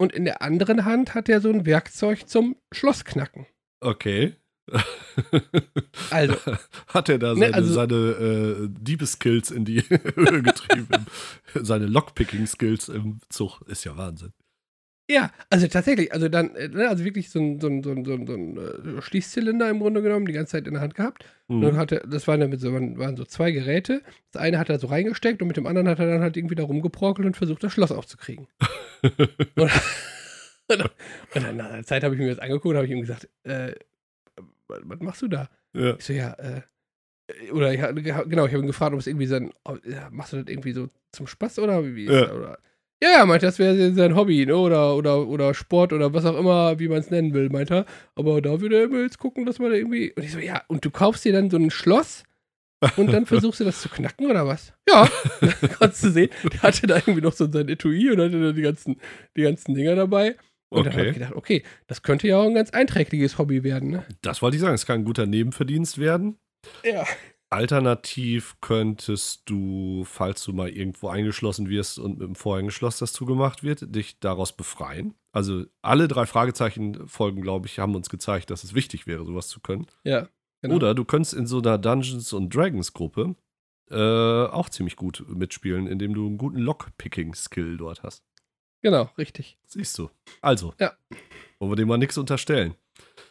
Und in der anderen Hand hat er so ein Werkzeug zum Schlossknacken. Okay. Also. Hat er da seine Diebeskills in die Höhe getrieben. Seine Lockpicking-Skills im Zug. Ist ja Wahnsinn. Ja, also tatsächlich. Also dann, wirklich so ein Schließzylinder im Grunde genommen, die ganze Zeit in der Hand gehabt. Und dann hat er, das waren so zwei Geräte. Das eine hat er so reingesteckt und mit dem anderen hat er dann halt irgendwie da rumgeprockelt und versucht, das Schloss aufzukriegen. Und dann nach einer Zeit habe ich mir das angeguckt und habe ich ihm gesagt, was machst du da? Ja. Ich so, ich habe ihn gefragt, ob es irgendwie machst du das irgendwie so zum Spaß oder wie ist das? Oder? Ja, meinte, das wäre sein Hobby, ne? Oder Sport oder was auch immer, wie man es nennen will, meinte er. Aber da würde er jetzt gucken, dass man da irgendwie. Und ich so, ja, und du kaufst dir dann so ein Schloss und dann versuchst du das zu knacken oder was? Ja, kannst du sehen. Der hatte da irgendwie noch so sein Etui und hatte da die ganzen Dinger dabei. Und dann habe ich gedacht, okay, das könnte ja auch ein ganz einträgliches Hobby werden, ne? Das wollte ich sagen, es kann ein guter Nebenverdienst werden. Ja. Alternativ könntest du, falls du mal irgendwo eingeschlossen wirst und mit dem Vorhängeschloss das zugemacht wird, dich daraus befreien. Also alle 3 Fragezeichen-Folgen, glaube ich, haben uns gezeigt, dass es wichtig wäre, sowas zu können. Ja, genau. Oder du könntest in so einer Dungeons & Dragons-Gruppe auch ziemlich gut mitspielen, indem du einen guten Lockpicking-Skill dort hast. Genau, richtig. Siehst du. Also, ja. Wollen wir dem mal nichts unterstellen?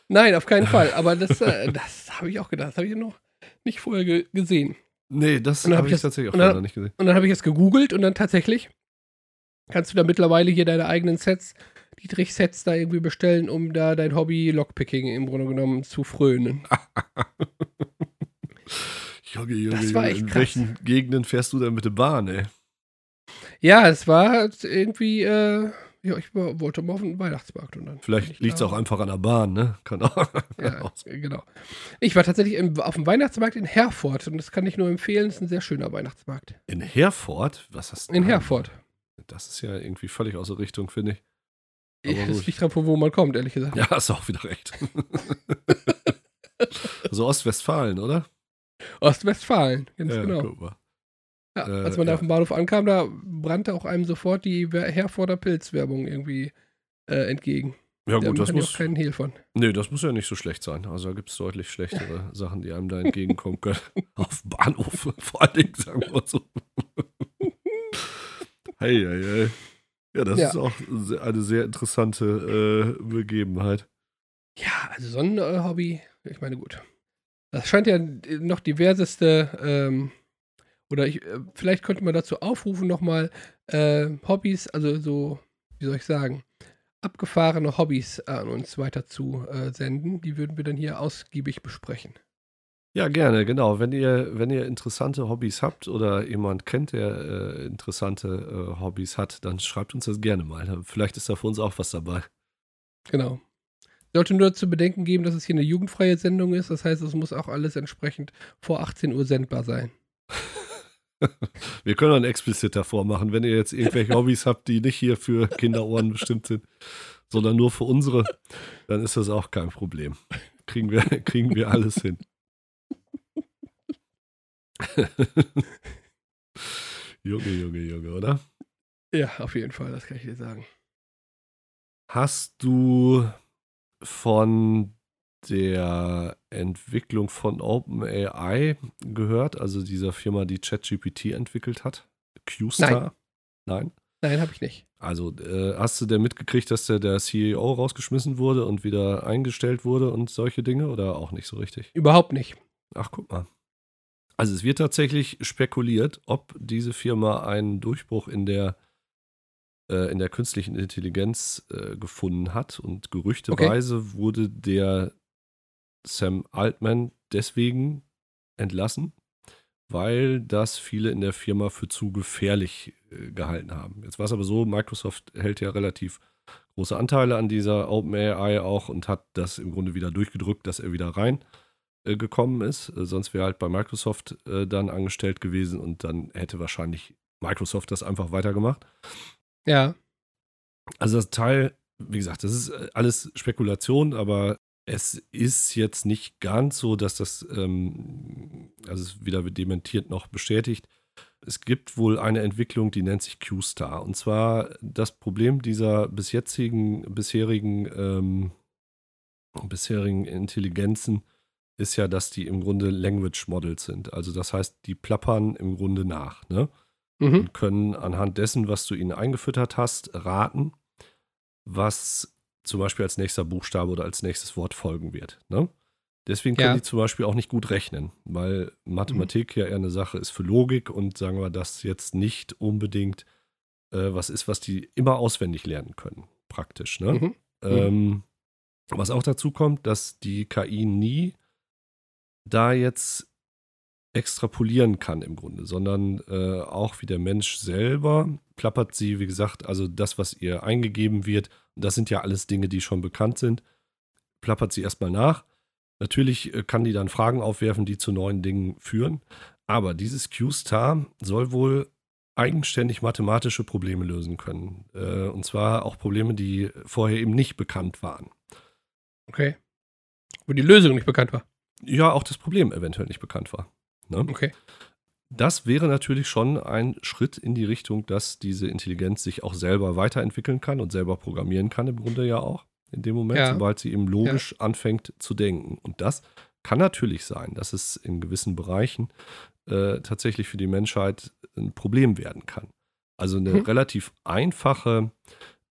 Nein, auf keinen Fall. Aber das habe ich auch gedacht. Das habe ich noch nicht vorher gesehen. Nee, das habe ich tatsächlich auch noch nicht gesehen. Und dann habe ich es gegoogelt und dann tatsächlich kannst du da mittlerweile hier deine eigenen Sets, Dietrich-Sets da irgendwie bestellen, um da dein Hobby Lockpicking im Grunde genommen zu frönen. Junge, war echt krass. In welchen Gegenden fährst du denn mit der Bahn, ey? Ja, es war irgendwie, ich wollte mal auf den Weihnachtsmarkt. Und dann vielleicht liegt es auch einfach an der Bahn, ne? Kann auch. Ja, genau. Ich war tatsächlich auf dem Weihnachtsmarkt in Herford und das kann ich nur empfehlen, ist ein sehr schöner Weihnachtsmarkt. In Herford? Was hast du in Herford. Das ist ja irgendwie völlig aus der Richtung, finde ich. Das liegt dran, von wo man kommt, ehrlich gesagt. Ja, hast du auch wieder recht. So Ostwestfalen, oder? Ostwestfalen, ganz genau. Guck mal. Ja, als man da auf dem Bahnhof ankam, da brannte auch einem sofort die Herforder Pilzwerbung irgendwie entgegen. Ja gut, das muss... keinen Hehl von. Nee, das muss ja nicht so schlecht sein. Also da gibt es deutlich schlechtere Sachen, die einem da entgegenkommen können. Auf dem Bahnhof, vor allen Dingen, sagen wir so. Hey. Ja, das ist auch eine sehr interessante Begebenheit. Ja, also so ein Hobby, ich meine, gut. Das scheint ja noch diverseste... Oder vielleicht könnte man dazu aufrufen, nochmal Hobbys, also so, wie soll ich sagen, abgefahrene Hobbys an uns weiter zu senden. Die würden wir dann hier ausgiebig besprechen. Ja, gerne, genau. Wenn ihr interessante Hobbys habt oder jemand kennt, der interessante Hobbys hat, dann schreibt uns das gerne mal. Vielleicht ist da für uns auch was dabei. Genau. Sollte nur zu bedenken geben, dass es hier eine jugendfreie Sendung ist. Das heißt, es muss auch alles entsprechend vor 18 Uhr sendbar sein. Wir können auch einen expliziter vormachen, wenn ihr jetzt irgendwelche Hobbys habt, die nicht hier für Kinderohren bestimmt sind, sondern nur für unsere, dann ist das auch kein Problem. Kriegen wir alles hin. Junge, oder? Ja, auf jeden Fall, das kann ich dir sagen. Hast du von der Entwicklung von OpenAI gehört, also dieser Firma, die ChatGPT entwickelt hat? Q-Star? Nein? Nein, habe ich nicht. Also hast du denn mitgekriegt, dass der CEO rausgeschmissen wurde und wieder eingestellt wurde und solche Dinge oder auch nicht so richtig? Überhaupt nicht. Ach, guck mal. Also es wird tatsächlich spekuliert, ob diese Firma einen Durchbruch in der in der künstlichen Intelligenz gefunden hat. Und gerüchteweise wurde der Sam Altman deswegen entlassen, weil das viele in der Firma für zu gefährlich gehalten haben. Jetzt war es aber so, Microsoft hält ja relativ große Anteile an dieser OpenAI auch und hat das im Grunde wieder durchgedrückt, dass er wieder rein gekommen ist. Sonst wäre er halt bei Microsoft dann angestellt gewesen und dann hätte wahrscheinlich Microsoft das einfach weitergemacht. Ja. Also das Teil, wie gesagt, das ist alles Spekulation, aber es ist jetzt nicht ganz so, dass das, also es ist weder dementiert noch bestätigt. Es gibt wohl eine Entwicklung, die nennt sich Q-Star. Und zwar das Problem dieser bisherigen Intelligenzen ist ja, dass die im Grunde Language Models sind. Also das heißt, die plappern im Grunde nach, ne? Mhm. Und können anhand dessen, was du ihnen eingefüttert hast, raten, was zum Beispiel als nächster Buchstabe oder als nächstes Wort folgen wird. Ne? Deswegen können die zum Beispiel auch nicht gut rechnen, weil Mathematik ja eher eine Sache ist für Logik und sagen wir, das jetzt nicht unbedingt was ist, was die immer auswendig lernen können, praktisch. Ne? Mhm. Was auch dazu kommt, dass die KI nie da jetzt extrapolieren kann im Grunde, sondern auch wie der Mensch selber plappert sie, wie gesagt, also das, was ihr eingegeben wird, und das sind ja alles Dinge, die schon bekannt sind, plappert sie erstmal nach. Natürlich kann die dann Fragen aufwerfen, die zu neuen Dingen führen, aber dieses Q-Star soll wohl eigenständig mathematische Probleme lösen können, und zwar auch Probleme, die vorher eben nicht bekannt waren. Okay. Wo die Lösung nicht bekannt war. Ja, auch das Problem eventuell nicht bekannt war. Ne? Okay. Das wäre natürlich schon ein Schritt in die Richtung, dass diese Intelligenz sich auch selber weiterentwickeln kann und selber programmieren kann, im Grunde ja auch in dem Moment, sobald sie eben logisch anfängt zu denken. Und das kann natürlich sein, dass es in gewissen Bereichen tatsächlich für die Menschheit ein Problem werden kann. Also eine relativ einfache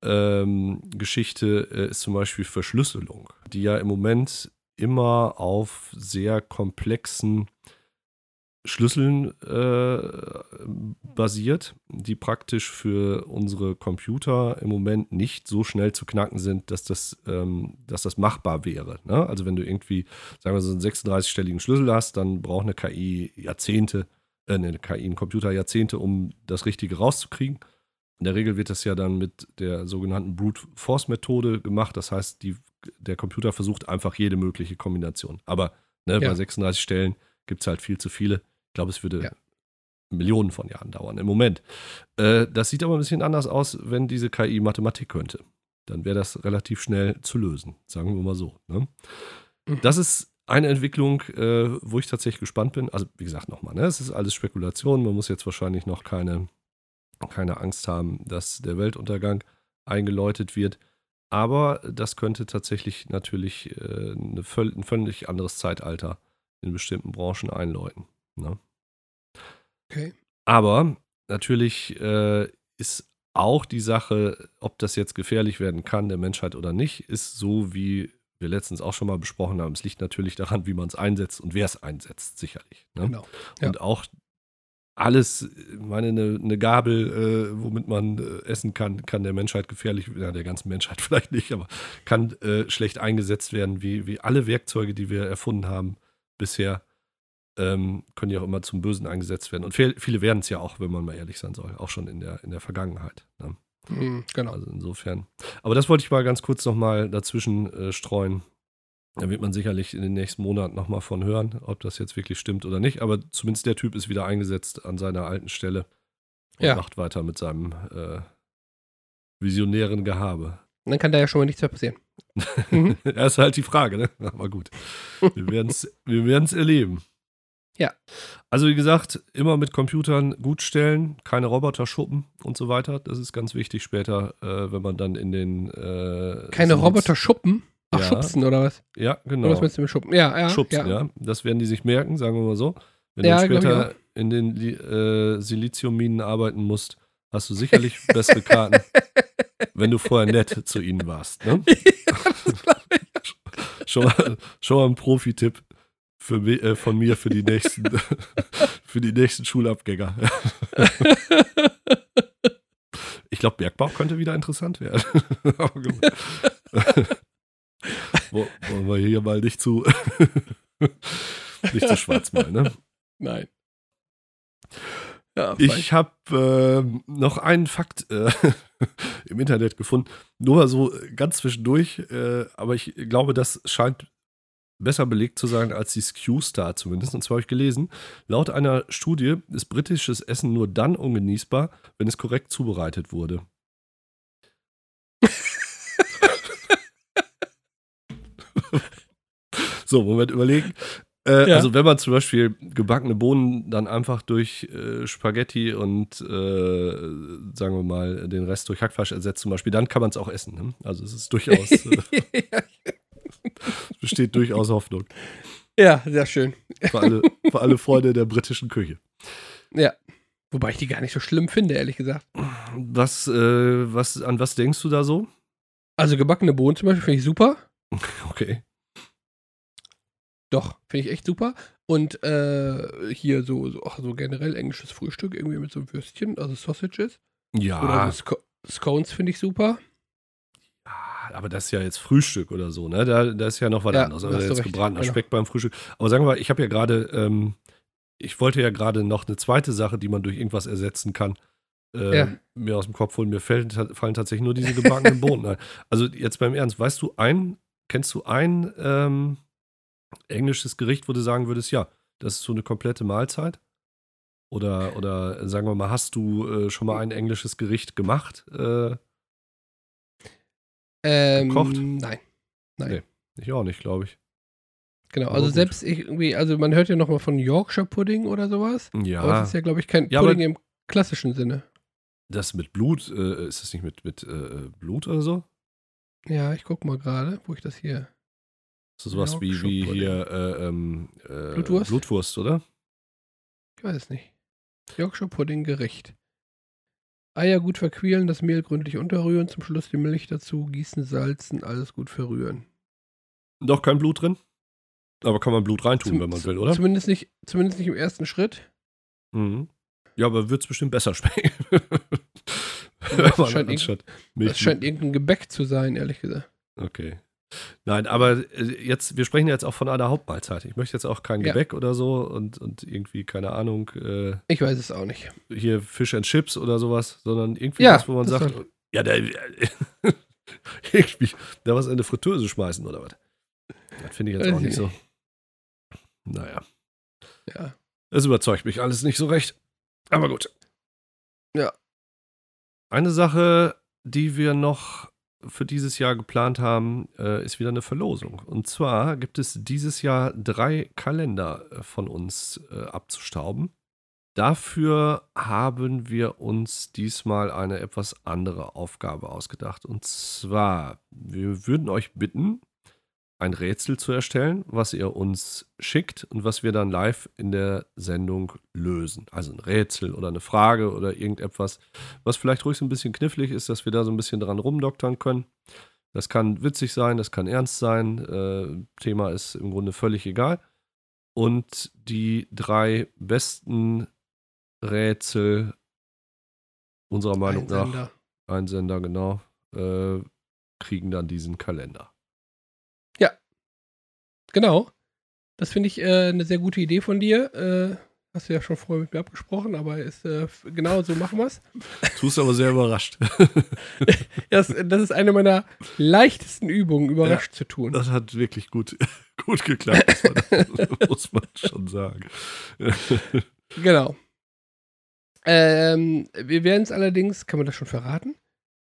Geschichte ist zum Beispiel Verschlüsselung, die ja im Moment immer auf sehr komplexen Schlüsseln basiert, die praktisch für unsere Computer im Moment nicht so schnell zu knacken sind, dass das machbar wäre. Ne? Also wenn du irgendwie, sagen wir so einen 36-stelligen Schlüssel hast, dann braucht eine KI ein Computer Jahrzehnte, um das Richtige rauszukriegen. In der Regel wird das ja dann mit der sogenannten Brute-Force-Methode gemacht. Das heißt, der Computer versucht einfach jede mögliche Kombination. Aber bei 36 Stellen gibt es halt viel zu viele. Ich glaube, es würde Millionen von Jahren dauern im Moment. Das sieht aber ein bisschen anders aus, wenn diese KI Mathematik könnte. Dann wäre das relativ schnell zu lösen, sagen wir mal so. Ne? Das ist eine Entwicklung, wo ich tatsächlich gespannt bin. Also wie gesagt nochmal, ne? Es ist alles Spekulation. Man muss jetzt wahrscheinlich noch keine Angst haben, dass der Weltuntergang eingeläutet wird. Aber das könnte tatsächlich natürlich ein völlig anderes Zeitalter in bestimmten Branchen einläuten. Ne? Okay. Aber natürlich ist auch die Sache, ob das jetzt gefährlich werden kann, der Menschheit oder nicht, ist so, wie wir letztens auch schon mal besprochen haben. Es liegt natürlich daran, wie man es einsetzt und wer es einsetzt, sicherlich. Ne? Genau. Ja. Und auch alles, ich meine, eine Gabel, womit man essen kann, kann der Menschheit gefährlich werden, der ganzen Menschheit vielleicht nicht, aber kann schlecht eingesetzt werden, wie alle Werkzeuge, die wir erfunden haben bisher, können ja auch immer zum Bösen eingesetzt werden. Und viele werden es ja auch, wenn man mal ehrlich sein soll, auch schon in der Vergangenheit. Ne? Genau. Also insofern. Aber das wollte ich mal ganz kurz nochmal dazwischen streuen. Da wird man sicherlich in den nächsten Monaten nochmal von hören, ob das jetzt wirklich stimmt oder nicht. Aber zumindest der Typ ist wieder eingesetzt an seiner alten Stelle und macht weiter mit seinem visionären Gehabe. Dann kann da ja schon mal nichts mehr passieren. Das ist halt die Frage, ne? Aber gut, wir werden's erleben. Ja. Also wie gesagt, immer mit Computern gut stellen, keine Roboter schuppen und so weiter. Das ist ganz wichtig später, wenn man dann in den... keine Roboter schuppen? Ach, schubsen oder was? Ja, genau. Oder was meinst du mit schuppen? Ja. Schubsen, ja. Das werden die sich merken, sagen wir mal so. Wenn du später in den Siliziumminen arbeiten musst, hast du sicherlich bessere Karten, wenn du vorher nett zu ihnen warst. Ne? Ja, das glaube ich. Schon mal ein Profi-Tipp von mir für die nächsten, für die nächsten Schulabgänger. Ich glaube, Bergbau könnte wieder interessant werden. Aber gut. Wollen wir hier mal nicht zu schwarz malen, ne? Nein. Ja, ich habe noch einen Fakt im Internet gefunden, nur mal so ganz zwischendurch, aber ich glaube, das scheint besser belegt zu sein als die Q-Star zumindest. Und zwar habe ich gelesen, laut einer Studie ist britisches Essen nur dann ungenießbar, wenn es korrekt zubereitet wurde. So, Moment, überlegen. Ja. Also wenn man zum Beispiel gebackene Bohnen dann einfach durch Spaghetti und sagen wir mal den Rest durch Hackfleisch ersetzt zum Beispiel, dann kann man es auch essen. Ne? Also es ist durchaus besteht durchaus Hoffnung. Ja, sehr schön. Für alle Freunde der britischen Küche. Ja, wobei ich die gar nicht so schlimm finde, ehrlich gesagt. An was denkst du da so? Also gebackene Bohnen zum Beispiel finde ich super. Okay. Doch, finde ich echt super. Und hier so generell englisches Frühstück irgendwie mit so einem Würstchen, also Sausages. Ja. Oder so Scones finde ich super. Ja, aber das ist ja jetzt Frühstück oder so, ne? Da ist ja noch was anderes. Also jetzt gebratener Speck beim Frühstück. Aber sagen wir mal, ich wollte ja gerade noch eine zweite Sache, die man durch irgendwas ersetzen kann, mir aus dem Kopf holen. Mir fallen tatsächlich nur diese gebackenen Bohnen ein. Also jetzt beim Ernst, kennst du ein englisches Gericht, wo du sagen würdest, ja, das ist so eine komplette Mahlzeit? Oder sagen wir mal, hast du schon mal ein englisches Gericht gemacht? Gekocht? Nein. Nee, ich auch nicht, glaube ich. Genau, also selbst irgendwie, also man hört ja nochmal von Yorkshire Pudding oder sowas. Ja. Aber das ist ja, glaube ich, kein Pudding im klassischen Sinne. Das mit Blut, ist das nicht mit Blut oder so? Ja, ich guck mal gerade, wo ich das hier... So sowas wie hier Blutwurst, oder? Ich weiß es nicht. Yorkshire Pudding Gericht. Eier gut verquirlen, das Mehl gründlich unterrühren, zum Schluss die Milch dazu, gießen, salzen, alles gut verrühren. Doch kein Blut drin? Aber kann man Blut reintun, wenn man will, oder? Zumindest nicht im ersten Schritt. Mhm. Ja, aber wird es bestimmt besser schmecken. Das scheint irgendein Gebäck zu sein, ehrlich gesagt. Okay. Nein, aber wir sprechen jetzt auch von einer Hauptmahlzeit. Ich möchte jetzt auch kein Gebäck oder so und irgendwie, keine Ahnung. Ich weiß es auch nicht. Hier Fish and Chips oder sowas, sondern irgendwie was, wo man sagt, da was in eine Fritteuse schmeißen oder was. Das finde ich jetzt auch nicht so. Naja. Ja. Das überzeugt mich alles nicht so recht. Aber gut. Ja. Eine Sache, die wir noch für dieses Jahr geplant haben, ist wieder eine Verlosung. Und zwar gibt es dieses Jahr 3 Kalender von uns abzustauben. Dafür haben wir uns diesmal eine etwas andere Aufgabe ausgedacht. Und zwar, wir würden euch bitten, ein Rätsel zu erstellen, was ihr uns schickt und was wir dann live in der Sendung lösen. Also ein Rätsel oder eine Frage oder irgendetwas, was vielleicht ruhig so ein bisschen knifflig ist, dass wir da so ein bisschen dran rumdoktern können. Das kann witzig sein, das kann ernst sein. Thema ist im Grunde völlig egal. Und die 3 besten Rätsel unserer Meinung nach, Einsender, genau, kriegen dann diesen Kalender. Genau, das finde ich eine sehr gute Idee von dir. Hast du ja schon vorher mit mir abgesprochen, aber genau so machen wir es. Du bist aber sehr überrascht. Das ist eine meiner leichtesten Übungen, überrascht zu tun. Das hat wirklich gut geklappt, das muss man schon sagen. Genau. Wir werden es allerdings, kann man das schon verraten?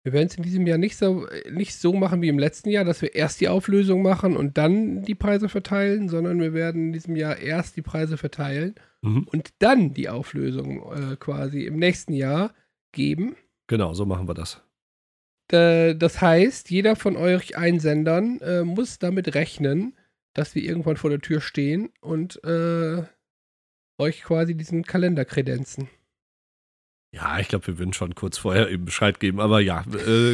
Wir werden es in diesem Jahr nicht so machen wie im letzten Jahr, dass wir erst die Auflösung machen und dann die Preise verteilen, sondern wir werden in diesem Jahr erst die Preise verteilen und dann die Auflösung quasi im nächsten Jahr geben. Genau, so machen wir das. Das heißt, jeder von euch Einsendern muss damit rechnen, dass wir irgendwann vor der Tür stehen und euch quasi diesen Kalender kredenzen. Ja, ich glaube, wir würden schon kurz vorher eben Bescheid geben. Aber ja,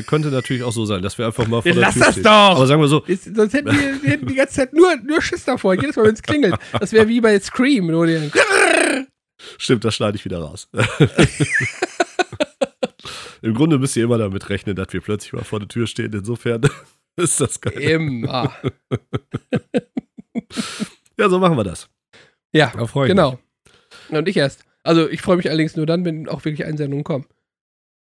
könnte natürlich auch so sein, dass wir einfach mal vor der Tür stehen. Lass das doch! Aber sagen wir so. Sonst hätten wir die ganze Zeit nur Schiss davor. Jedes Mal, wenn es klingelt. Das wäre wie bei Scream. Stimmt, das schneide ich wieder raus. Im Grunde müsst ihr immer damit rechnen, dass wir plötzlich mal vor der Tür stehen. Insofern ist das geil. Immer. Ja, so machen wir das. Ja, da freue ich mich. Und ich erst. Also ich freue mich allerdings nur dann, wenn auch wirklich Einsendungen kommen.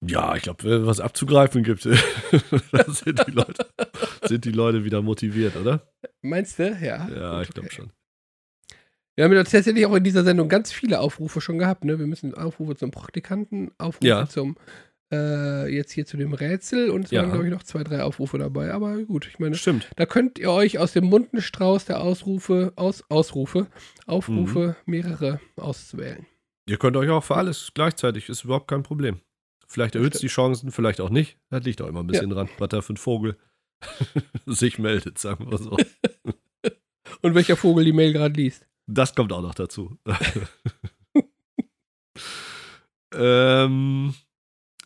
Ja, ich glaube, was abzugreifen gibt, dann sind die Leute wieder motiviert, oder? Meinst du? Ja. Ja, gut, ich glaube schon. Wir haben tatsächlich auch in dieser Sendung ganz viele Aufrufe schon gehabt, ne? Wir müssen Aufrufe zum Praktikanten, Aufrufe zum jetzt hier zu dem Rätsel und es waren, glaube ich, noch 2, 3 Aufrufe dabei, aber gut, ich meine, stimmt. Da könnt ihr euch aus dem bunten Strauß der Aufrufe, mehrere auszuwählen. Ihr könnt euch auch für alles gleichzeitig, ist überhaupt kein Problem. Vielleicht erhöht es die Chancen, vielleicht auch nicht. Das liegt auch immer ein bisschen dran, was da für ein Vogel sich meldet, sagen wir so. Und welcher Vogel die Mail gerade liest. Das kommt auch noch dazu.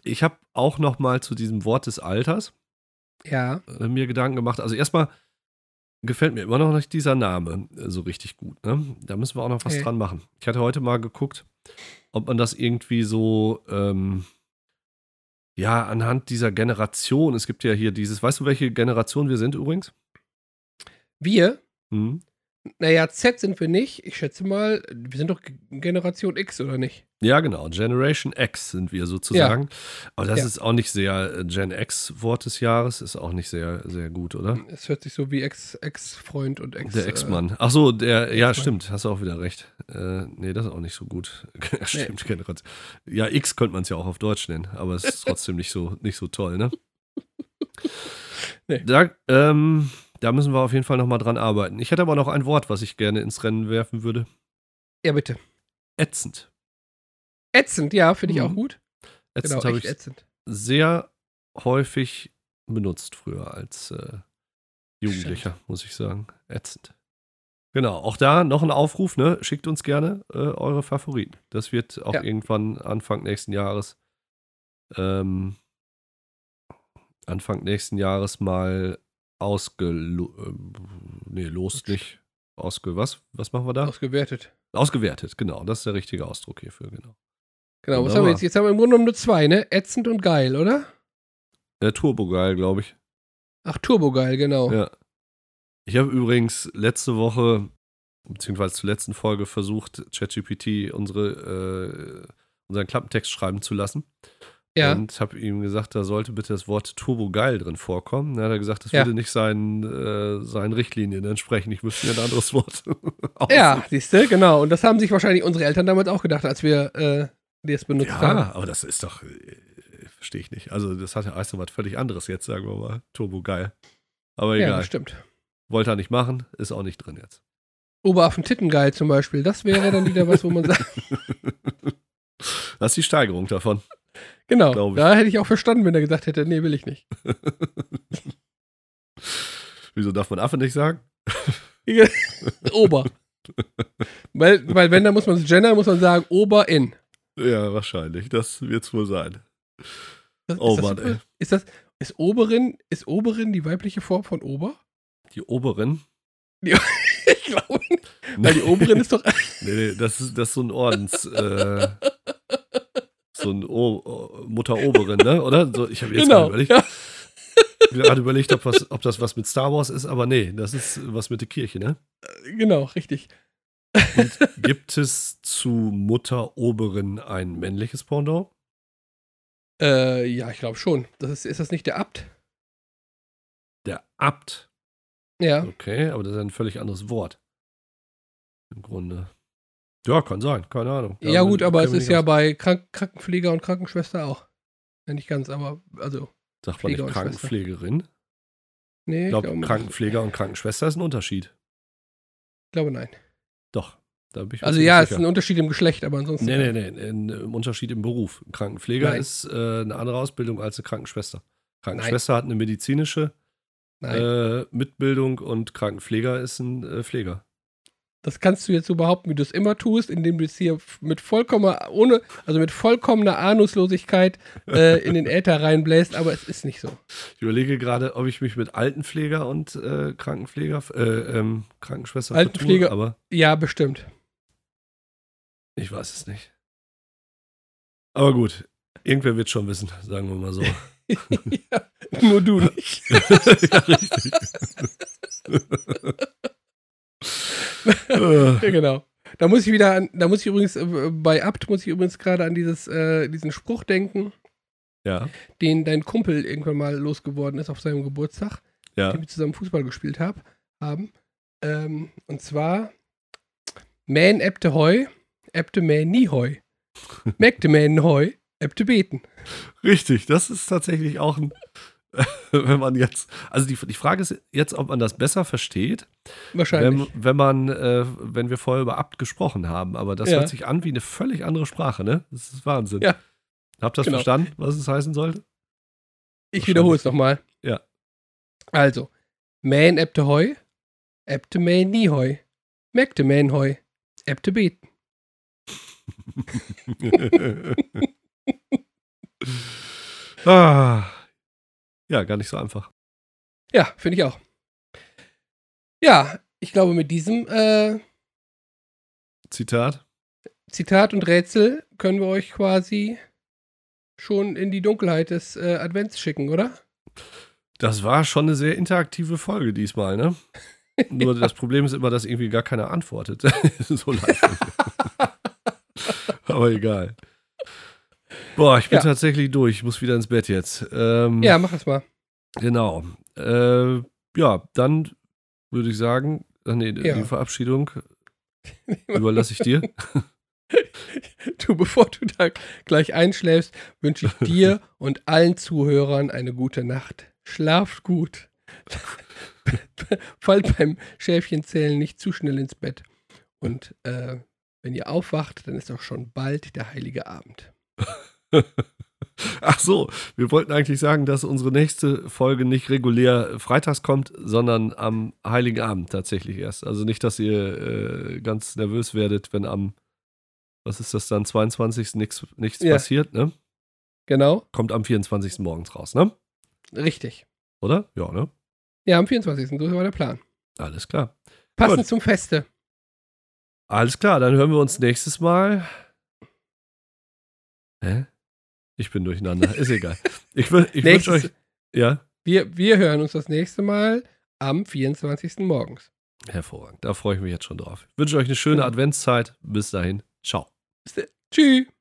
Ich habe auch noch mal zu diesem Wort des Alters mir Gedanken gemacht. Also erstmal gefällt mir immer noch nicht dieser Name so richtig gut. Ne? Da müssen wir auch noch was dran machen. Ich hatte heute mal geguckt, ob man das irgendwie so anhand dieser Generation, es gibt ja hier dieses, weißt du, welche Generation wir sind übrigens? Wir? Hm? Naja, Z sind wir nicht. Ich schätze mal, wir sind doch Generation X, oder nicht? Ja, genau. Generation X sind wir sozusagen. Ja. Aber das ist auch nicht sehr Gen X-Wort des Jahres. Ist auch nicht sehr, sehr gut, oder? Es hört sich so wie Ex-Freund und Ex... Der Ex-Mann. Ach so, der... Ja, stimmt. Hast du auch wieder recht. Nee, das ist auch nicht so gut. Stimmt, Generation. Ja, X könnte man es ja auch auf Deutsch nennen. Aber es ist trotzdem nicht so toll, ne? Nee. Da müssen wir auf jeden Fall nochmal dran arbeiten. Ich hätte aber noch ein Wort, was ich gerne ins Rennen werfen würde. Ja, bitte. Ätzend. Ätzend, ja, finde ich auch gut. Ätzend, genau, habe ich ätzend. Sehr häufig benutzt früher als Jugendlicher, muss ich sagen. Ätzend. Genau, auch da noch ein Aufruf, ne? Schickt uns gerne eure Favoriten. Das wird auch irgendwann Anfang nächsten Jahres mal was machen wir da? Ausgewertet. Ausgewertet, genau. Das ist der richtige Ausdruck hierfür, genau. Genau, was haben wir jetzt? Jetzt haben wir im Grunde nur 2, ne? Ätzend und geil, oder? Turbogeil, glaube ich. Ach, Turbogeil, genau. Ja. Ich habe übrigens letzte Woche, beziehungsweise zur letzten Folge versucht, ChatGPT unseren Klappentext schreiben zu lassen. Ja. Und habe ihm gesagt, da sollte bitte das Wort Turbogeil drin vorkommen. Da hat er gesagt, das würde nicht seinen Richtlinien entsprechen. Ich wüsste ja ein anderes Wort. Ja, siehst du, genau. Und das haben sich wahrscheinlich unsere Eltern damals auch gedacht, als wir das benutzt haben. Ja, aber das ist doch, verstehe ich nicht. Also das hat ja erst was völlig anderes jetzt, sagen wir mal. Turbogeil. Aber egal. Ja, das stimmt. Wollte er nicht machen, ist auch nicht drin jetzt. Oberarfen-Tittengeil zum Beispiel, das wäre dann wieder was, wo man sagt. Das ist die Steigerung davon. Genau, da hätte ich auch verstanden, wenn er gesagt hätte, nee, will ich nicht. Wieso darf man Affe nicht sagen? Ober. weil wenn, dann muss man es gendern, muss man sagen, Ober-in. Ja, wahrscheinlich, das wird es wohl sein. Ist Oberin die weibliche Form von Ober? Die Oberin? Ich glaube nicht, weil die Oberin ist doch... Nee, das ist so ein Ordens... So ein Mutteroberin, ne? Oder? So, ich habe jetzt gerade überlegt, ob das was mit Star Wars ist, aber nee, das ist was mit der Kirche, ne? Genau, richtig. Und gibt es zu Mutteroberin ein männliches Pendant? Ja, ich glaube schon. Ist das nicht der Abt? Der Abt? Ja. Okay, aber das ist ein völlig anderes Wort. Im Grunde. Ja, kann sein, keine Ahnung. Ja gut, aber es ist ja bei Krankenpfleger und Krankenschwester auch. Ja, nicht ganz, aber also. Sagt man nicht Krankenpflegerin? Nee, ich glaube Krankenpfleger und Krankenschwester ist ein Unterschied. Ich glaube, nein. Doch. Da bin ich also ja, es ist ein Unterschied im Geschlecht, aber ansonsten... Nee, ein Unterschied im Beruf. Ein Krankenpfleger ist eine andere Ausbildung als eine Krankenschwester. Krankenschwester hat eine medizinische Mitbildung und Krankenpfleger ist ein Pfleger. Das kannst du jetzt so behaupten, wie du es immer tust, indem du es hier mit vollkommener Ahnungslosigkeit in den Äther reinbläst, aber es ist nicht so. Ich überlege gerade, ob ich mich mit Altenpfleger und Krankenschwester Altenpfleger, vertue, aber ja, bestimmt. Ich weiß es nicht. Aber gut, Irgendwer wird es schon wissen, sagen wir mal so. Ja, nur du nicht. Ja, richtig. Ja, genau. Da muss ich wieder an, da muss ich übrigens bei Abt muss ich übrigens gerade an dieses, diesen Spruch denken, ja, den dein Kumpel irgendwann mal losgeworden ist auf seinem Geburtstag, ja, mit dem wir zusammen Fußball gespielt haben. Und zwar Man ebte Heu, ebte Man nie Heu. Mägte Man Heu, ebte Beten. Richtig, das ist tatsächlich auch ein, wenn man jetzt, also die Frage ist jetzt, ob man das besser versteht. Wahrscheinlich. Wenn wir vorher über Abt gesprochen haben, aber das hört sich an wie eine völlig andere Sprache, ne? Das ist Wahnsinn. Ja. Habt ihr das verstanden, was es heißen sollte? Ich wiederhole es nochmal. Ja. Also, Man ebte Heu, ebte Man nie Heu. Mägte Man Heu, ebte Beten. Ah. Ja, gar nicht so einfach. Ja, finde ich auch. Ja, ich glaube, mit diesem Zitat und Rätsel können wir euch quasi schon in die Dunkelheit des Advents schicken, oder? Das war schon eine sehr interaktive Folge diesmal, ne? Nur das Problem ist immer, dass irgendwie gar keiner antwortet. So leicht. Aber egal. Boah, ich bin tatsächlich durch. Ich muss wieder ins Bett jetzt. Ja, mach das mal. Genau. Ja, dann würde ich sagen, die Verabschiedung überlasse ich dir. Du, bevor du da gleich einschläfst, wünsche ich dir und allen Zuhörern eine gute Nacht. Schlaft gut. Fallt beim Schäfchenzählen nicht zu schnell ins Bett. Und wenn ihr aufwacht, dann ist auch schon bald der Heilige Abend. Ach so, wir wollten eigentlich sagen, dass unsere nächste Folge nicht regulär freitags kommt, sondern am Heiligen Abend tatsächlich erst. Also nicht, dass ihr ganz nervös werdet, wenn am, was ist das dann, 22. nichts passiert, ne? Genau. Kommt am 24. morgens raus, ne? Richtig. Oder? Ja, ne? Ja, am 24. So war der Plan. Alles klar. Passend gut. Zum Feste. Alles klar, dann hören wir uns nächstes Mal. Hä? Ich bin durcheinander, ist egal. Ich wünsche euch... Ja? Wir hören uns das nächste Mal am 24. morgens. Hervorragend, da freue ich mich jetzt schon drauf. Ich wünsche euch eine schöne Adventszeit. Bis dahin, ciao. Tschüss.